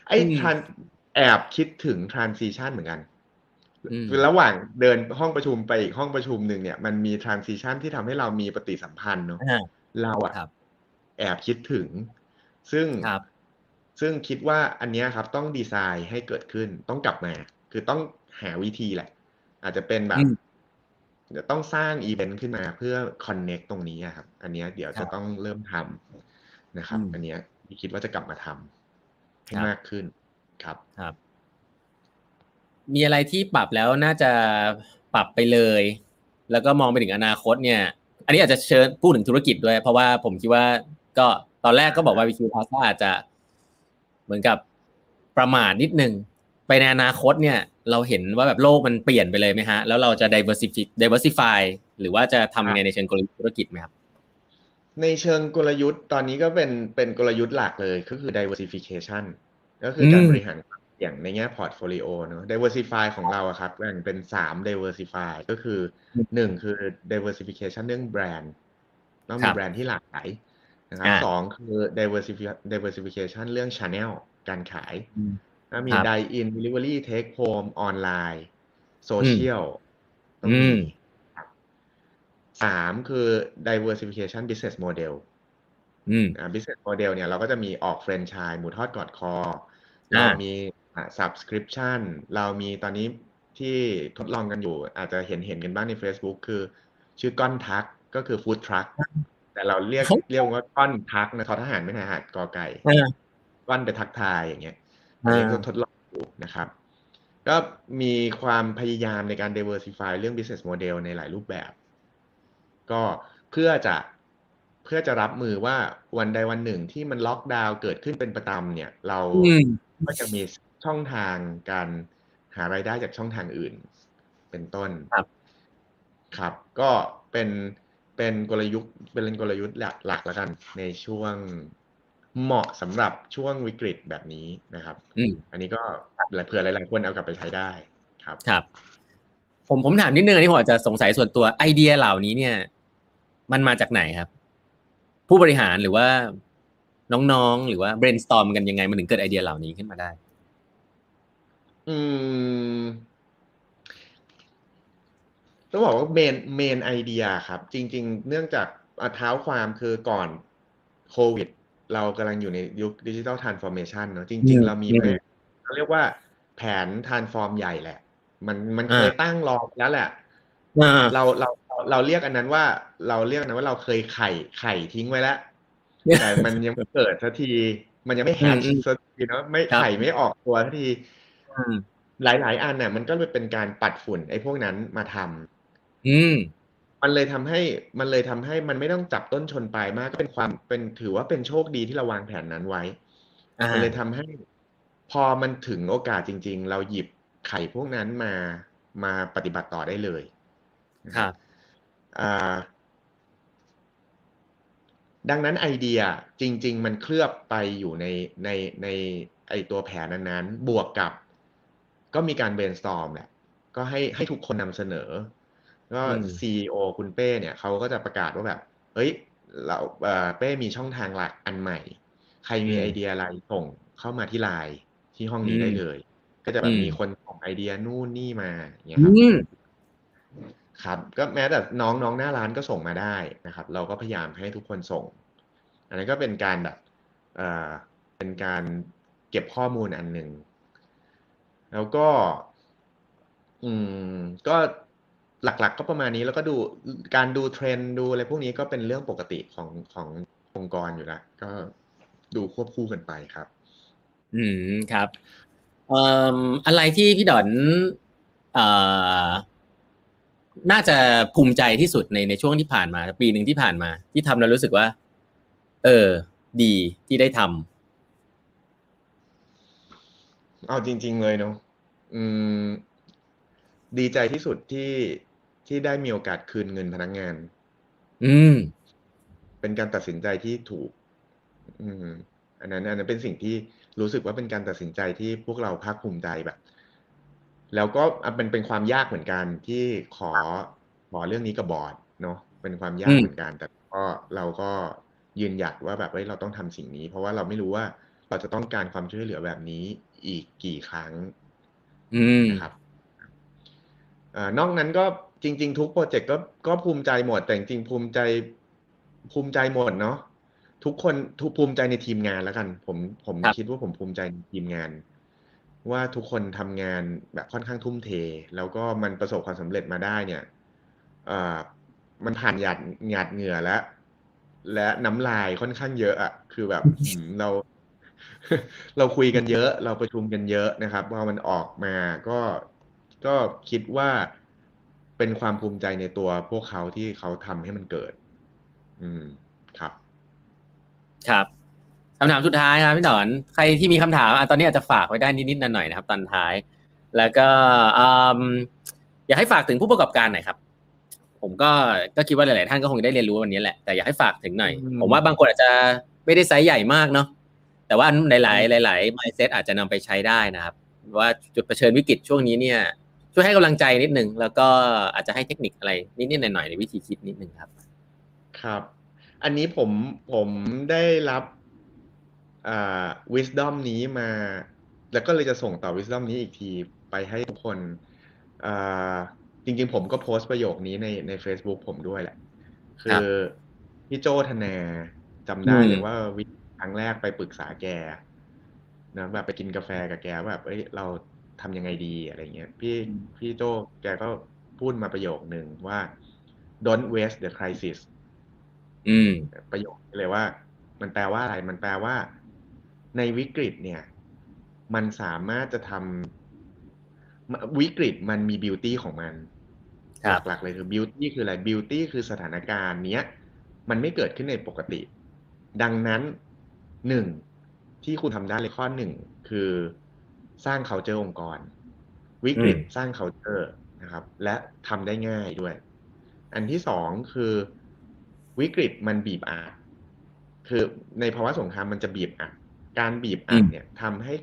ไอ้แอบคิดถึง transition เหมือนกันระหว่างเดินห้องประชุมไปอีกห้องประชุมนึงเนี่ยมันมี transition ที่ทำให้เรามีปฏิสัมพันธ์เนาะเราอ่ะแอบคิดถึงซึ่งคิดว่าอันนี้ครับต้องดีไซน์ให้เกิดขึ้นต้องกลับมาคือต้องหาวิธีแหละอาจจะเป็นแบบจะต้องสร้างอีเวนต์ขึ้นมาเพื่อคอนเนคตรงนี้ครับอันนี้เดี๋ยวจะต้องเริ่มทำนะครับอันนี้คิดว่าจะกลับมาทำให้มากขึ้นครับครับมีอะไรที่ปรับแล้วน่าจะปรับไปเลยแล้วก็มองไปถึงอนาคตเนี่ยอันนี้อาจจะเชิญพูดถึงธุรกิจด้วยเพราะว่าผมคิดว่าก็ตอนแรกก็บอกว่าBBQ Plazaอาจจะเหมือนกับประมาทนิดนึงไปในอนาคตเนี่ยเราเห็นว่าแบบโลกมันเปลี่ยนไปเลยไหมฮะแล้วเราจะ diversify หรือว่าจะทำในเชิงกลยุทธ์ธุรกิจไหมครับในเชิงกลยุทธ์ตอนนี้ก็เป็นกลยุทธ์หลักเลยก็คือ diversification ก็คือการบริหารอย่างในแง่ portfolio เนอะ diversify ของเราอะครับแบ่งเป็น3 diversify ก็คือ1คือ diversification เรื่องแบรนด์ต้องมีแบรนด์ที่หลากหลายนะครับ2คือ diversification เรื่อง channel การขายมี dine-in delivery take home ออนไลน์โซเชียลต้องมี3คือ diversification business model business model เนี่ยเราก็จะมีออกแฟรนไชส์หมูทอดกอดคอเรามีsubscription เรามีตอนนี้ที่ทดลองกันอยู่อาจจะเห็นกันบ้างใน Facebook คือชื่อก้อนทักก็คือ food truck แต่เราเรียกว่าก้อนทักนะทอทหารไม่ทหารกอไก่ก้อนไปทักทายอย่างเงี้ยก็ทดลองอยู่นะครับก็มีความพยายามในการ diversify เรื่อง business model ในหลายรูปแบบก็เพื่อจะรับมือว่าวันใดวันหนึ่งที่มันล็อกดาวน์เกิดขึ้นเป็นประจำเนี่ยเราก็จะมีช่องทางการหารายได้จากช่องทางอื่นเป็นต้นครับก็เป็นกลยุทธ์หลักๆแล้วกันในช่วงเหมาะสำหรับช่วงวิกฤตแบบนี้นะครับอันนี้ก็เผื่อหลายๆคนเอากลับไปใช้ได้ครับครับผมถามนิดนึงอันนี้ผมอาจจะสงสัยส่วนตัวไอเดียเหล่านี้เนี่ยมันมาจากไหนครับผู้บริหารหรือว่าน้องๆหรือว่า brainstorm กันยังไงมันถึงเกิดไอเดียเหล่านี้ขึ้นมาได้ต้องบอกว่าเมนไอเดียครับจริงๆเนื่องจากเท้าความคือก่อนโควิดเรากำลังอยู่ในยุค Digital Transformation เนอะจริงๆเรามีเขาเรียกว่าแผน Transform ใหญ่แหละมันเคยตั้งรอแล้วแหละเราเรียกอันนั้นว่าเราเคยไข่ทิ้งไว้แล้วแต่มันยังไม่เกิดสักทีมันยังไม่แฮชสักทีเนาะไม่ไข่ไม่ออกตัวสักทีหลายๆอันเนี่ยมันก็เลยเป็นการปัดฝุ่นไอ้พวกนั้นมาทำมันเลยทำให้มันไม่ต้องจับต้นชนปลายมากก็เป็นความเป็นถือว่าเป็นโชคดีที่เราวางแผนนั้นไว้มันเลยทำให้พอมันถึงโอกาสจริงๆเราหยิบไข่พวกนั้นมาปฏิบัติต่อได้เลยครับดังนั้นไอเดียจริงๆมันเคลือบไปอยู่ในไอตัวแผนนั้นๆบวกกับก็มีการ brainstorm แหละก็ให้ทุกคนนำเสนอก็ CEO คุณเป้เนี่ยเขาก็จะประกาศว่าแบบเฮ้ยเราเป้มีช่องทางหลักอันใหม่ใครมีไอเดียอะไรส่งเข้ามาที่ LINE ที่ห้องนี้ได้เลยก็จะแบบมีคนส่งไอเดียนู่นนี่มาอย่างเงี้ยครับก็แม้แต่น้องๆหน้าร้านก็ส่งมาได้นะครับเราก็พยายามให้ทุกคนส่งอันนั้นก็เป็นการแบบเป็นการเก็บข้อมูลอันหนึ่งแล้วก็ก็หลักๆก็ประมาณนี้แล้วก็ดูการดูเทรนด์ดูอะไรพวกนี้ก็เป็นเรื่องปกติขององค์กรอยู่แล้วก็ดูควบคู่กันไปครับครับ อะไรที่พี่ดอนน่าจะภูมิใจที่สุดในช่วงที่ผ่านมาปีนึงที่ผ่านมาที่ทำแล้วรู้สึกว่าดีที่ได้ทำเอาจริงๆเลยเนาะดีใจที่สุดที่ได้มีโอกาสคืนเงินพนักงานเป็นการตัดสินใจที่ถูกอันนั้นเป็นสิ่งที่รู้สึกว่าเป็นการตัดสินใจที่พวกเราภาคภูมิใจแบบแล้วก็เป็นความยากเหมือนกันที่ขอเรื่องนี้กับบอร์ดเนาะเป็นความยากเหมือนกันแต่ก็เราก็ยืนหยัดว่าแบบเราต้องทำสิ่งนี้เพราะว่าเราไม่รู้ว่าเราจะต้องการความช่วยเหลือแบบนี้อีกกี่ครั้งนะครับนอกนั้นก็จริงๆทุกโปรเจกต์ก็ภูมิใจหมดแต่จริงๆภูมิใจหมดเนาะทุกคนภูมิใจในทีมงานแล้วกันผมคิดว่าผมภูมิใจในทีมงานว่าทุกคนทำงานแบบค่อนข้างทุ่มเทแล้วก็มันประสบความสำเร็จมาได้เนี่ยมันผ่านหยาดเหงื่อและน้ำลายค่อนข้างเยอะอ่ะคือแบบเราคุยกันเยอะเราประชุมกันเยอะนะครับพอมันออกมาก็คิดว่าเป็นความภูมิใจในตัวพวกเขาที่เขาทำให้มันเกิดครับคำถามสุดท้ายครับพี่ดอนใครที่มีคำถามตอนนี้อาจจะฝากไว้ได้นิดๆหน่อยๆนะครับตอนท้ายแล้วก็อยากให้ฝากถึงผู้ประกอบการหน่อยครับผมก็คิดว่าหลายๆท่านก็คงได้เรียนรู้วันนี้แหละแต่อยากให้ฝากถึงหน่อยผมว่าบางคนอาจจะไม่ได้ไซส์ใหญ่มากเนาะแต่ว่าหลายๆ mindset อาจจะนำไปใช้ได้นะครับว่าจุดเผชิญวิกฤตช่วงนี้เนี่ยช่วยให้กำลังใจนิดนึงแล้วก็อาจจะให้เทคนิคอะไรนิดๆหน่อยๆในวิธีคิดนิดนึงครับอันนี้ผมได้รับwisdom นี้มาแล้วก็เลยจะส่งต่อ wisdom นี้อีกทีไปให้ทุกคนจริงๆผมก็โพสต์ประโยคนี้ใน Facebook ผมด้วยแหละคือพี่โจธนาจำได้เลยว่าครั้งแรกไปปรึกษาแกนะแบบไปกินกาแฟกับแกแบบเอ้ยเราทำยังไงดีอะไรเงี้ยพี่โจแกก็พูดมาประโยคนึงว่า don't waste the crisis ประโยคเลยว่ามันแปลว่าอะไรมันแปลว่าในวิกฤตเนี่ยมันสามารถจะทำวิกฤตมันมีบิวตี้ของมันหลักๆเลยคือบิวตี้คืออะไรบิวตี้คือสถานการณ์เนี้ยมันไม่เกิดขึ้นในปกติดังนั้น1ที่คุณทำได้เลยข้อ1คือสร้าง culture องค์กรวิกฤตสร้าง culture นะครับและทำได้ง่ายด้วยอันที่2คือวิกฤตมันบีบอัดคือในภาวะสงครามมันจะบีบอัดการบีบอัดเนี่ยทำให้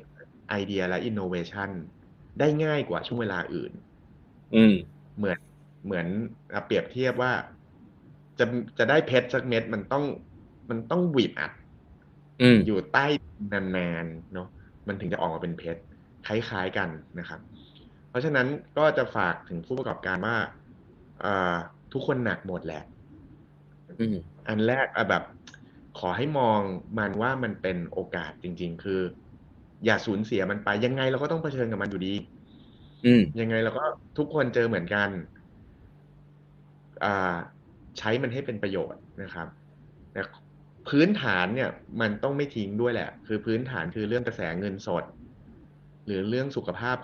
ไอเดียและอินโนเวชันได้ง่ายกว่าช่วงเวลาอื่นเหมือนเปรียบเทียบว่าจะได้เพชรสักเม็ดมันต้องบีบอัดอยู่ใต้นานๆเนาะมันถึงจะออกมาเป็นเพชรคล้ายๆกันนะครับเพราะฉะนั้นก็จะฝากถึงผู้ประกอบการว่าทุกคนหนักหมดแหละอันแรกแบบขอให้มองมันว่ามันเป็นโอกาสจริงๆคืออย่าสูญเสียมันไปยังไงเราก็ต้องเผชิญกับมันอยู่ดียังไงเราก็ทุกคนเจอเหมือนกันใช้มันให้เป็นประโยชน์นะครับพื้นฐานเนี่ยมันต้องไม่ทิ้งด้วยแหละคือพื้นฐานคือเรื่องกระแสเงินสดหรือเรื่องสุขภาพ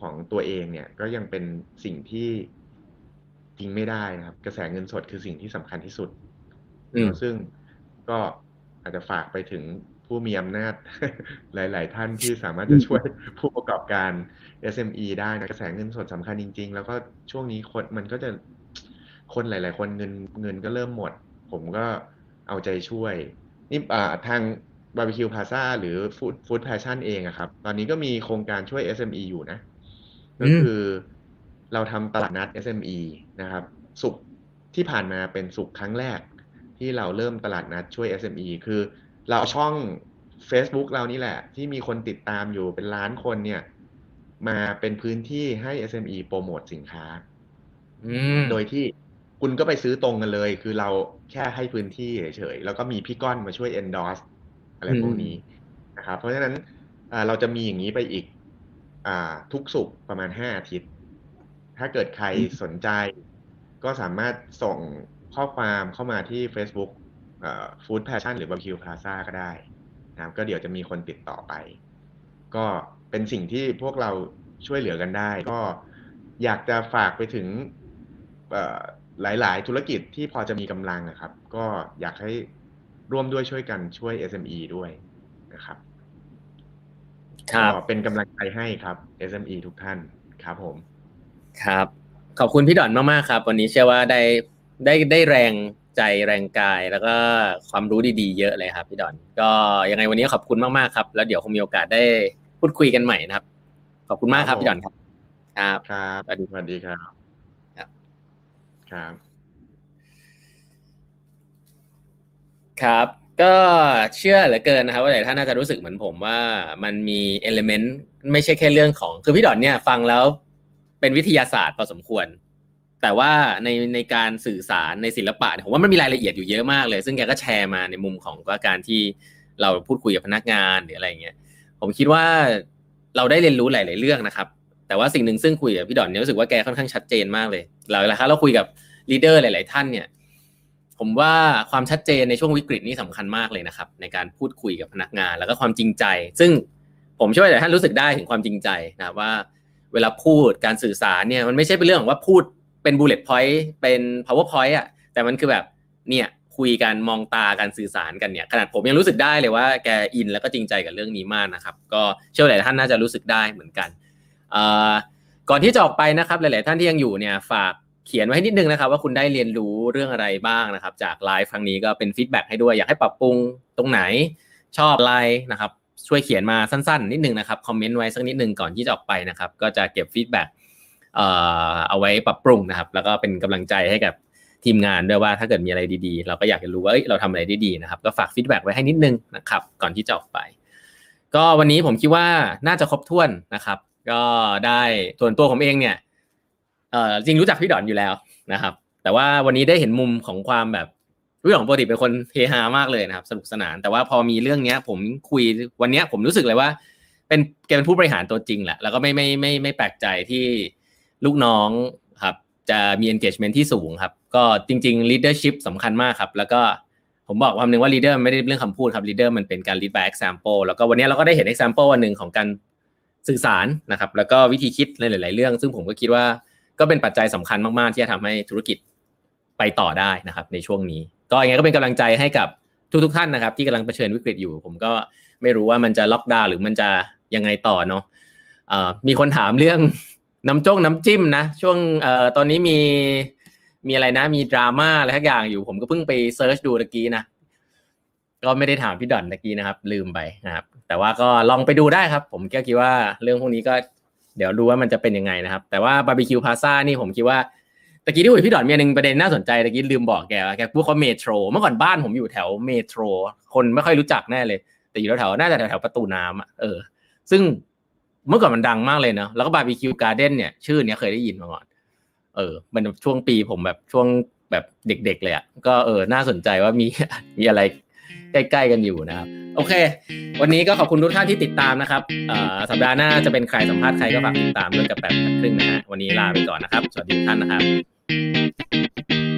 ของตัวเองเนี่ยก็ยังเป็นสิ่งที่ทิ้งไม่ได้นะครับกระแสเงินสดคือสิ่งที่สำคัญที่สุดซึ่งก็อาจจะฝากไปถึงผู้มีอำนาจหลายๆท่านที่สามารถจะช่วยผู้ประกอบการ SME ได้นะกระแสเงินสดสำคัญจริงๆแล้วก็ช่วงนี้คนมันก็จะคนหลายๆคนเงินก็เริ่มหมดผมก็เอาใจช่วยนี่ทาง BBQ Plaza หรือ Food Passion เองอะครับตอนนี้ก็มีโครงการช่วย SME อยู่นะก็คือเราทำตลาดนัด SME นะครับศุกร์ที่ผ่านมาเป็นศุกร์ครั้งแรกที่เราเริ่มตลาดนัดช่วย SME คือเราช่อง Facebook เรานี่แหละที่มีคนติดตามอยู่เป็นล้านคนเนี่ยมาเป็นพื้นที่ให้ SME โปรโมทสินค้าโดยที่คุณก็ไปซื้อตรงกันเลยคือเราแค่ให้พื้นที่เฉยๆแล้วก็มีพี่ก้อนมาช่วย endorse อะไรพวกนี้นะครับเพราะฉะนั้นเราจะมีอย่างนี้ไปอีกทุกศุกร์ประมาณ5อาทิตย์ถ้าเกิดใครสนใจก็สามารถส่งข้อความเข้ามาที่ Facebook Food Passion หรือ BBQ Plaza ก็ได้นะครับก็เดี๋ยวจะมีคนติดต่อไปก็ เป็นสิ่งที่พวกเราช่วยเหลือกันได้ก็อยากจะฝากไปถึงหลายๆธุรกิจที่พอจะมีกำลังนะครับก็อยากให้ร่วมด้วยช่วยกันช่วย SME ด้วยนะครับก็เป็นกำลังใจให้ครับ SME ทุกท่านครับผมครับขอบคุณพี่ดอนมากๆครับวันนี้เชื่อว่าได้แรงใจแรงกายแล้วก็ความรู้ดีๆเยอะเลยครับพี่ดอนก็ยังไงวันนี้ขอบคุณมากๆครับแล้วเดี๋ยวคงมีโอกาสได้พูดคุยกันใหม่นะครับขอบคุณมากครับพี่ดอนครับครับครับสวัสดีครับครับครับก็เชื่อเหลือเกินนะครับว่าหลายท่านน่าจะรู้สึกเหมือนผมว่ามันมีเอลิเมนต์ไม่ใช่แค่เรื่องของคือพี่ดอนเนี่ยฟังแล้วเป็นวิทยาศาสตร์พอสมควรแต่ว่าในการสื่อสารในศิลปะผมว่ามันมีรายละเอียดอยู่เยอะมากเลยซึ่งแกก็แชร์มาในมุมของการที่เราพูดคุยกับพนักงานหรืออะไรอย่างเงี้ยผมคิดว่าเราได้เรียนรู้หลายๆเรื่องนะครับแต่ว่าสิ่งหนึ่งซึ่งคุยกับพี่ดอนเนี่ยรู้สึกว่าแกค่อนข้างชัดเจนมากเลยเราคุยกับลีดเดอร์หลายๆท่านเนี่ยผมว่าความชัดเจนในช่วงวิกฤตนี่สำคัญมากเลยนะครับในการพูดคุยกับพนักงานแล้วก็ความจริงใจซึ่งผมเชื่อว่าหลายท่านรู้สึกได้ถึงความจริงใจนะว่าเวลาพูดการสื่อสารเนี่ยมันไม่ใช่เป็นเรื่องของว่าพูดเป็น bullet point เป็น powerpoint อ่ะแต่มันคือแบบเนี่ยคุยกันมองตาการสื่อสารกันเนี่ยขนาดผมยังรู้สึกได้เลยว่าแกอินแล้วก็จริงใจกับเรื่องนี้มากนะครับก็เชื่อหลายท่านน่าจะรู้สึกได้เหมือนกันก่อนที่จะออกไปนะครับหลายๆท่านที่ยังอยู่เนี่ยฝากเขียนไว้ให้นิดนึงนะครับว่าคุณได้เรียนรู้เรื่องอะไรบ้างนะครับจากไลฟ์ครั้งนี้ก็เป็นฟีดแบ็กให้ด้วยอยากให้ปรับปรุงตรงไหนชอบอะไรนะครับช่วยเขียนมาสั้นๆนิดนึงนะครับคอมเมนต์ไว้สักนิดนึงก่อนที่จะออกไปนะครับก็จะเก็บฟีดแบ็กเอาไว้ปรับปรุงนะครับแล้วก็เป็นกำลังใจให้กับทีมงานด้วยว่าถ้าเกิดมีอะไรดีๆเราก็อยากจะรู้ว่าเราทำอะไรได้ดีนะครับก็ฝากฟีดแบ็กไว้ให้นิดนึงนะครับก่อนที่จะออกไปก็วันนี้ผมคิดว่าน่าจะครบถ้วนนะครับก็ได้ส่วนตัวผมเองเนี่ยจริงรู้จักพี่ดอนอยู่แล้วนะครับแต่ว่าวันนี้ได้เห็นมุมของความแบบพี่ดอนปกติเป็นคนเฮฮามากเลยนะครับสนุกสนานแต่ว่าพอมีเรื่องเนี้ยผมคุยวันนี้ผมรู้สึกเลยว่าเป็นผู้บริหารตัวจริงแหละแล้วก็ไม่แปลกใจที่ลูกน้องครับจะมี engagement ที่สูงครับก็จริงๆ leadership สำคัญมากครับแล้วก็ผมบอกคำหนึ่งว่า leader ไม่ได้เรื่องคำพูดครับ leader มันเป็นการ lead by example แล้วก็วันนี้เราก็ได้เห็น example อันนึงของการสื่อสารนะครับแล้วก็วิธีคิดในหลายๆเรื่องซึ่งผมก็คิดว่าก็เป็นปัจจัยสำคัญมากๆที่จะทำให้ธุรกิจไปต่อได้นะครับในช่วงนี้ก็ยังไงก็เป็นกำลังใจให้กับทุกท่านนะครับที่กำลังเผชิญวิกฤตอยู่ผมก็ไม่รู้ว่ามันจะล็อกดาวน์หรือมันจะยังไงต่อเนาะมีคนถามเรื่องน้ำจิ้มนะช่วงตอนนี้มีอะไรนะมีดราม่าอะไรทุกอย่างอยู่ผมก็เพิ่งไปเซิร์ชดูตะกี้นะก็ไม่ได้ถามพี่ดอนตะกี้นะครับลืมไปนะครับแต่ว่าก็ลองไปดูได้ครับผมก็คิดว่าเรื่องพวกนี้ก็เดี๋ยวดูว่ามันจะเป็นยังไงนะครับแต่ว่า BBQ Plaza นี่ผมคิดว่าตะกี้ที่พี่ดอนมีนึงประเด็นน่าสนใจตะกี้ลืมบอกแกพูดว่าเมโทรเมื่อก่อนบ้านผมอยู่แถวเมโทรคนไม่ค่อยรู้จักแน่เลยแต่อยู่แถวๆน่าจะแถวๆประตูน้ำอ่ะซึ่งเมื่อก่อนมันดังมากเลยเนาะแล้วก็ BBQ Garden เนี่ยชื่อเนี้ยเคยได้ยินมาก่อนมันช่วงปีผมแบบช่วงแบบเด็กๆเลยอ่ะก็น่าสนใจว่ามีอะไรใกล้ๆกันอยู่นะครับโอเควันนี้ก็ขอบคุณทุกท่านที่ติดตามนะครับสัปดาห์หน้าจะเป็นใครสัมภาษณ์ใครก็ฝากติดตามด้วยกับ8:30 น.นะฮะวันนี้ลาไปก่อนนะครับสวัสดีทุกท่านนะครับ